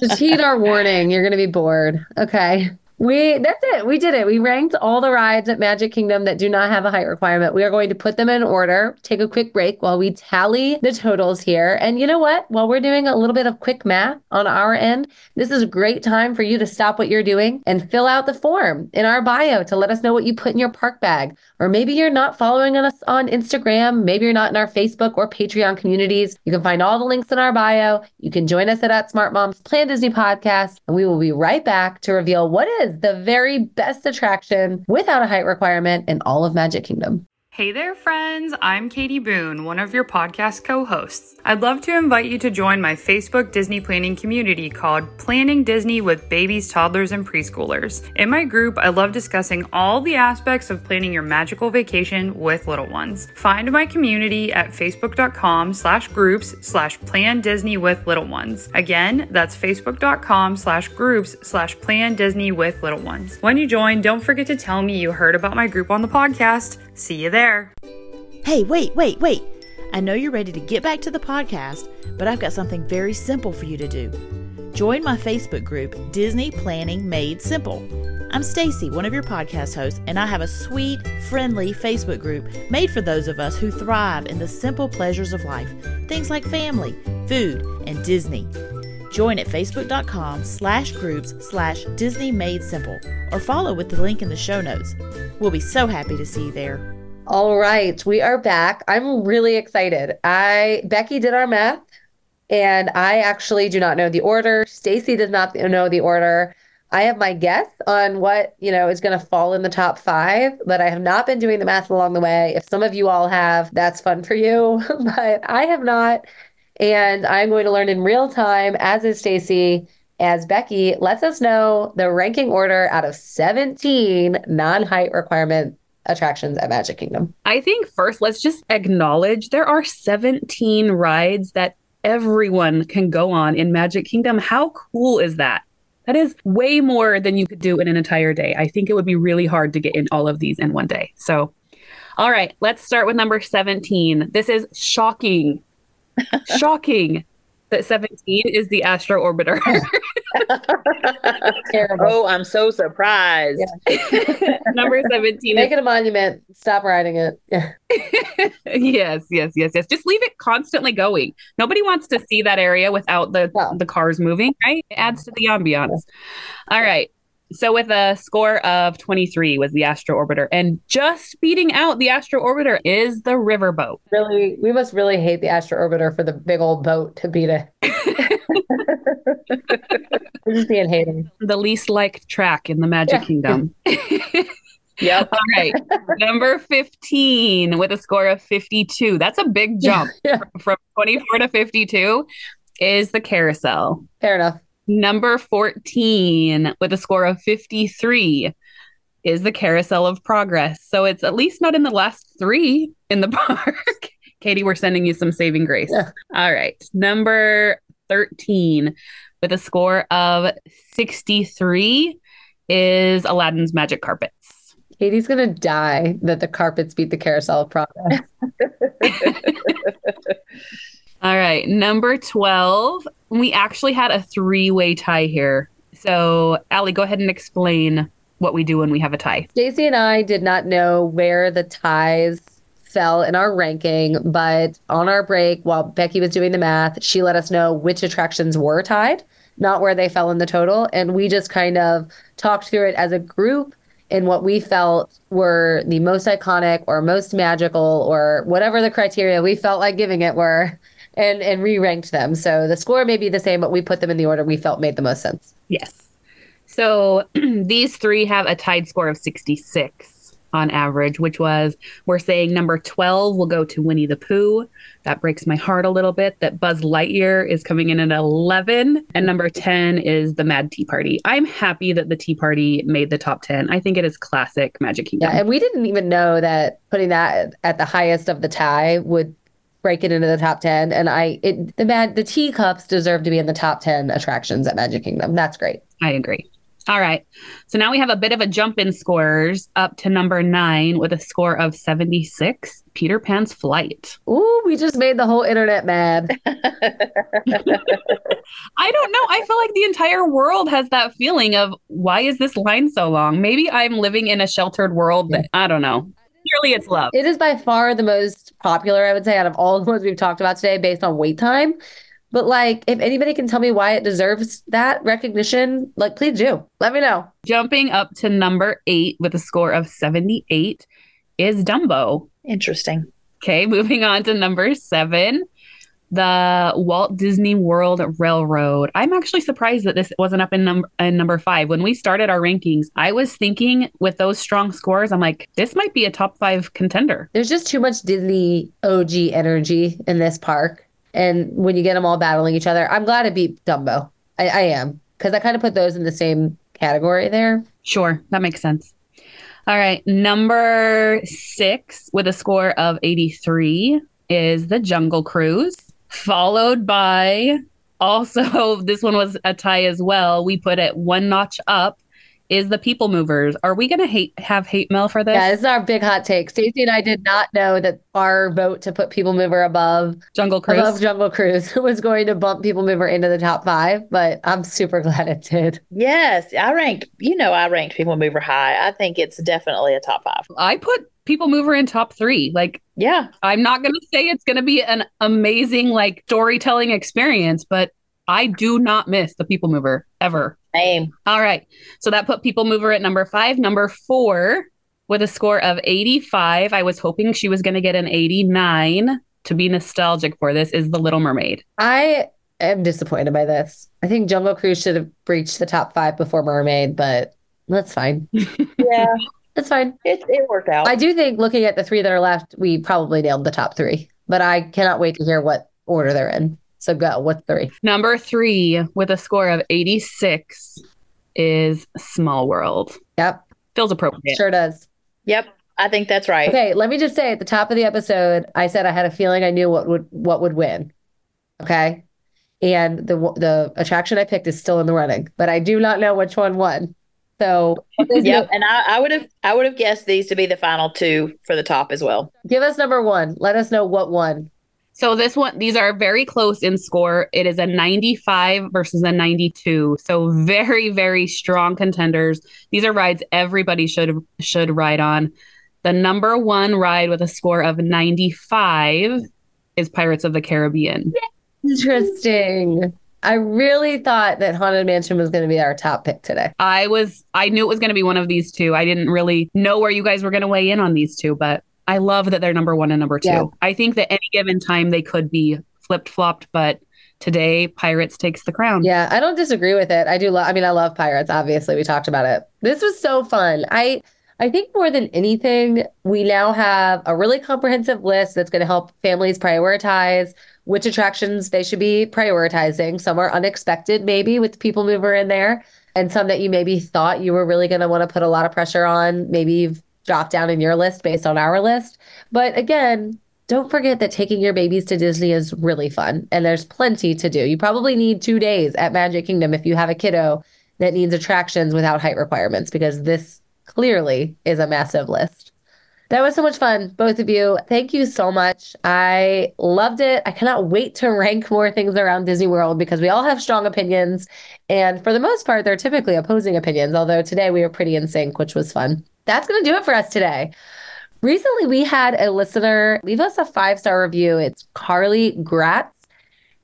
Just heed our warning. You're going to be bored. Okay. That's it. We did it. We ranked all the rides at Magic Kingdom that do not have a height requirement. We are going to put them in order, take a quick break while we tally the totals here. And you know what? While we're doing a little bit of quick math on our end, this is a great time for you to stop what you're doing and fill out the form in our bio to let us know what you put in your park bag. Or maybe you're not following us on Instagram. Maybe you're not in our Facebook or Patreon communities. You can find all the links in our bio. You can join us at Smart Moms Plan Disney Podcast, and we will be right back to reveal what is the very best attraction without a height requirement in all of Magic Kingdom. Hey there, friends. I'm Katie Boone, one of your podcast co-hosts. I'd love to invite you to join my Facebook Disney planning community called Planning Disney with Babies, Toddlers, and Preschoolers. In my group, I love discussing all the aspects of planning your magical vacation with little ones. Find my community at facebook.com/groups/Plan Disney with Little Ones. Again, that's facebook.com/groups/Plan Disney with Little Ones. When you join, don't forget to tell me you heard about my group on the podcast. See you there. Hey, wait. I know you're ready to get back to the podcast, but I've got something very simple for you to do. Join my Facebook group, Disney Planning Made Simple. I'm Stacy, one of your podcast hosts, and I have a sweet, friendly Facebook group made for those of us who thrive in the simple pleasures of life, things like family, food, and Disney. Join at facebook.com/groups/Disney Made Simple or follow with the link in the show notes. We'll be so happy to see you there. All right, we are back. I'm really excited. Becki did our math, and I actually do not know the order. Stacy does not know the order. I have my guess on what, is going to fall in the top five, but I have not been doing the math along the way. If some of you all have, that's fun for you, but I have not. And I'm going to learn in real time, as is Stacy, as Becki lets us know the ranking order out of 17 non-height requirement attractions at Magic Kingdom. I think first, let's just acknowledge there are 17 rides that everyone can go on in Magic Kingdom. How cool is that? That is way more than you could do in an entire day. I think it would be really hard to get in all of these in one day. So, all right, let's start with number 17. This is shocking. Shocking that 17 is the Astro Orbiter. Terrible. Oh, I'm so surprised. Yeah. Number 17. Make it a monument. Stop riding it. Yeah. Yes. Just leave it constantly going. Nobody wants to see that area without the cars moving, right? It adds to the ambiance. Yeah. All right. So with a score of 23 was the Astro Orbiter, and just beating out the Astro Orbiter is the riverboat. Really, we must really hate the Astro Orbiter for the big old boat to beat it. We're just being hated. The least liked track in the Magic Kingdom. Yep. All right. Number 15 with a score of 52. That's a big jump from 24 to 52 is the Carousel. Fair enough. Number 14 with a score of 53 is the Carousel of Progress. So it's at least not in the last three in the park. Katie, we're sending you some saving grace. Yeah. All right. Number 13 with a score of 63 is Aladdin's Magic Carpets. Katie's going to die that the carpets beat the Carousel of Progress. All right. Number 12. We actually had a three-way tie here. So, Aly, go ahead and explain what we do when we have a tie. Stacy and I did not know where the ties fell in our ranking, but on our break, while Becki was doing the math, she let us know which attractions were tied, not where they fell in the total. And we just kind of talked through it as a group and what we felt were the most iconic or most magical or whatever the criteria we felt like giving it were. And re-ranked them. So the score may be the same, but we put them in the order we felt made the most sense. Yes. So these three have a tied score of 66. on average, which was, we're saying number 12 will go to Winnie the Pooh. That breaks my heart a little bit that Buzz Lightyear is coming in at 11. And number 10 is the Mad Tea Party. I'm happy that the Tea Party made the top 10. I think it is classic Magic Kingdom. Yeah, and we didn't even know that putting that at the highest of the tie would break it into the top 10. And the teacups deserve to be in the top 10 attractions at Magic Kingdom. That's great. I agree. All right. So now we have a bit of a jump in scores up to number 9 with a score of 76, Peter Pan's Flight. Ooh, we just made the whole internet mad. I don't know. I feel like the entire world has that feeling of, why is this line so long? Maybe I'm living in a sheltered world, but I don't know. Clearly it's love. It is by far the most popular, I would say, out of all the ones we've talked about today based on wait time. But, like, if anybody can tell me why it deserves that recognition, like, please do. Let me know. Jumping up to number 8 with a score of 78 is Dumbo. Interesting. Okay, moving on to number 7, the Walt Disney World Railroad. I'm actually surprised that this wasn't up in number 5. When we started our rankings, I was thinking with those strong scores, I'm like, this might be a top 5 contender. There's just too much Disney OG energy in this park. And when you get them all battling each other, I'm glad it beat Dumbo. I am, because I kind of put those in the same category there. Sure. That makes sense. All right. Number 6 with a score of 83 is the Jungle Cruise, followed by, also, this one was a tie as well. We put it one notch up, is the People Movers. Are we going to have hate mail for this? Yeah, this is our big hot take. Stacy and I did not know that our vote to put People Mover above Jungle Cruise was going to bump People Mover into the top 5, but I'm super glad it did. Yes, I ranked People Mover high. I think it's definitely a top 5. I put People Mover in top 3. Like, yeah, I'm not going to say it's going to be an amazing, like, storytelling experience, but I do not miss the People Mover ever. Same. All right. So that put People Mover at number 5. Number 4 with a score of 85. I was hoping she was going to get an 89 to be nostalgic for this, is The Little Mermaid. I am disappointed by this. I think Jungle Cruise should have breached the top 5 before Mermaid, but that's fine. Yeah. That's fine. It worked out. I do think, looking at the 3 that are left, we probably nailed the top 3, but I cannot wait to hear what order they're in. So go, what's 3? Number 3 with a score of 86 is Small World. Yep. Feels appropriate. Sure does. Yep. I think that's right. Okay. Let me just say, at the top of the episode, I said I had a feeling I knew what would win. Okay. And the attraction I picked is still in the running, but I do not know which one won. So yep. And I would have guessed these to be the final 2 for the top as well. Give us number 1. Let us know what won. So this one, these are very close in score. It is a 95 versus a 92. So very, very strong contenders. These are rides everybody should ride on. The number 1 ride with a score of 95 is Pirates of the Caribbean. Interesting. I really thought that Haunted Mansion was going to be our top pick today. I knew it was going to be one of these 2. I didn't really know where you guys were going to weigh in on these 2, but I love that they're number 1 and number 2. Yeah. I think that any given time they could be flip-flopped, but today Pirates takes the crown. Yeah, I don't disagree with it. I love Pirates, obviously. We talked about it. This was so fun. I think more than anything, we now have a really comprehensive list that's going to help families prioritize which attractions they should be prioritizing. Some are unexpected, maybe, with People Mover in there, and some that you maybe thought you were really going to want to put a lot of pressure on. Maybe you've drop down in your list based on our list. But again, don't forget that taking your babies to Disney is really fun, and there's plenty to do. You probably need 2 days at Magic Kingdom if you have a kiddo that needs attractions without height requirements, because this clearly is a massive list. That was so much fun, both of you. Thank you so much. I loved it. I cannot wait to rank more things around Disney World, because we all have strong opinions. And for the most part, they're typically opposing opinions, although today we were pretty in sync, which was fun. That's going to do it for us today. Recently, we had a listener leave us a 5-star review. It's Carly Gratz.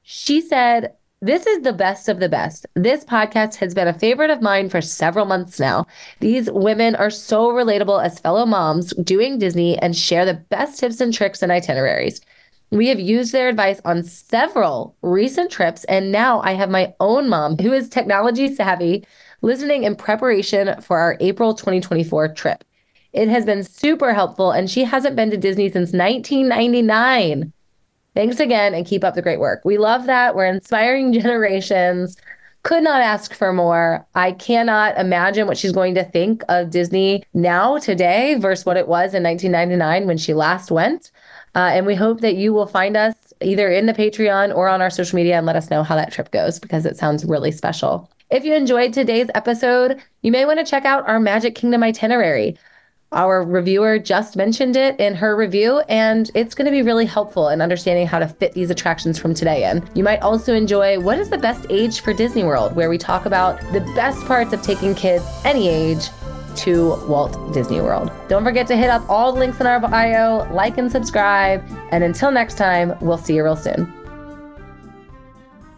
She said, "This is the best of the best. This podcast has been a favorite of mine for several months now. These women are so relatable as fellow moms doing Disney and share the best tips and tricks and itineraries. We have used their advice on several recent trips, and now I have my own mom who is technology savvy listening in preparation for our April 2024 trip. It has been super helpful, and she hasn't been to Disney since 1999. Thanks again, and keep up the great work. We love that. We're inspiring generations. Could not ask for more. I cannot imagine what she's going to think of Disney now, today, versus what it was in 1999 when she last went. And we hope that you will find us either in the Patreon or on our social media and let us know how that trip goes, because it sounds really special. If you enjoyed today's episode, you may want to check out our Magic Kingdom itinerary. Our reviewer just mentioned it in her review, and it's going to be really helpful in understanding how to fit these attractions from today in. You might also enjoy What is the Best Age for Disney World, where we talk about the best parts of taking kids any age to Walt Disney World. Don't forget to hit up all the links in our bio, like and subscribe, and until next time, we'll see you real soon.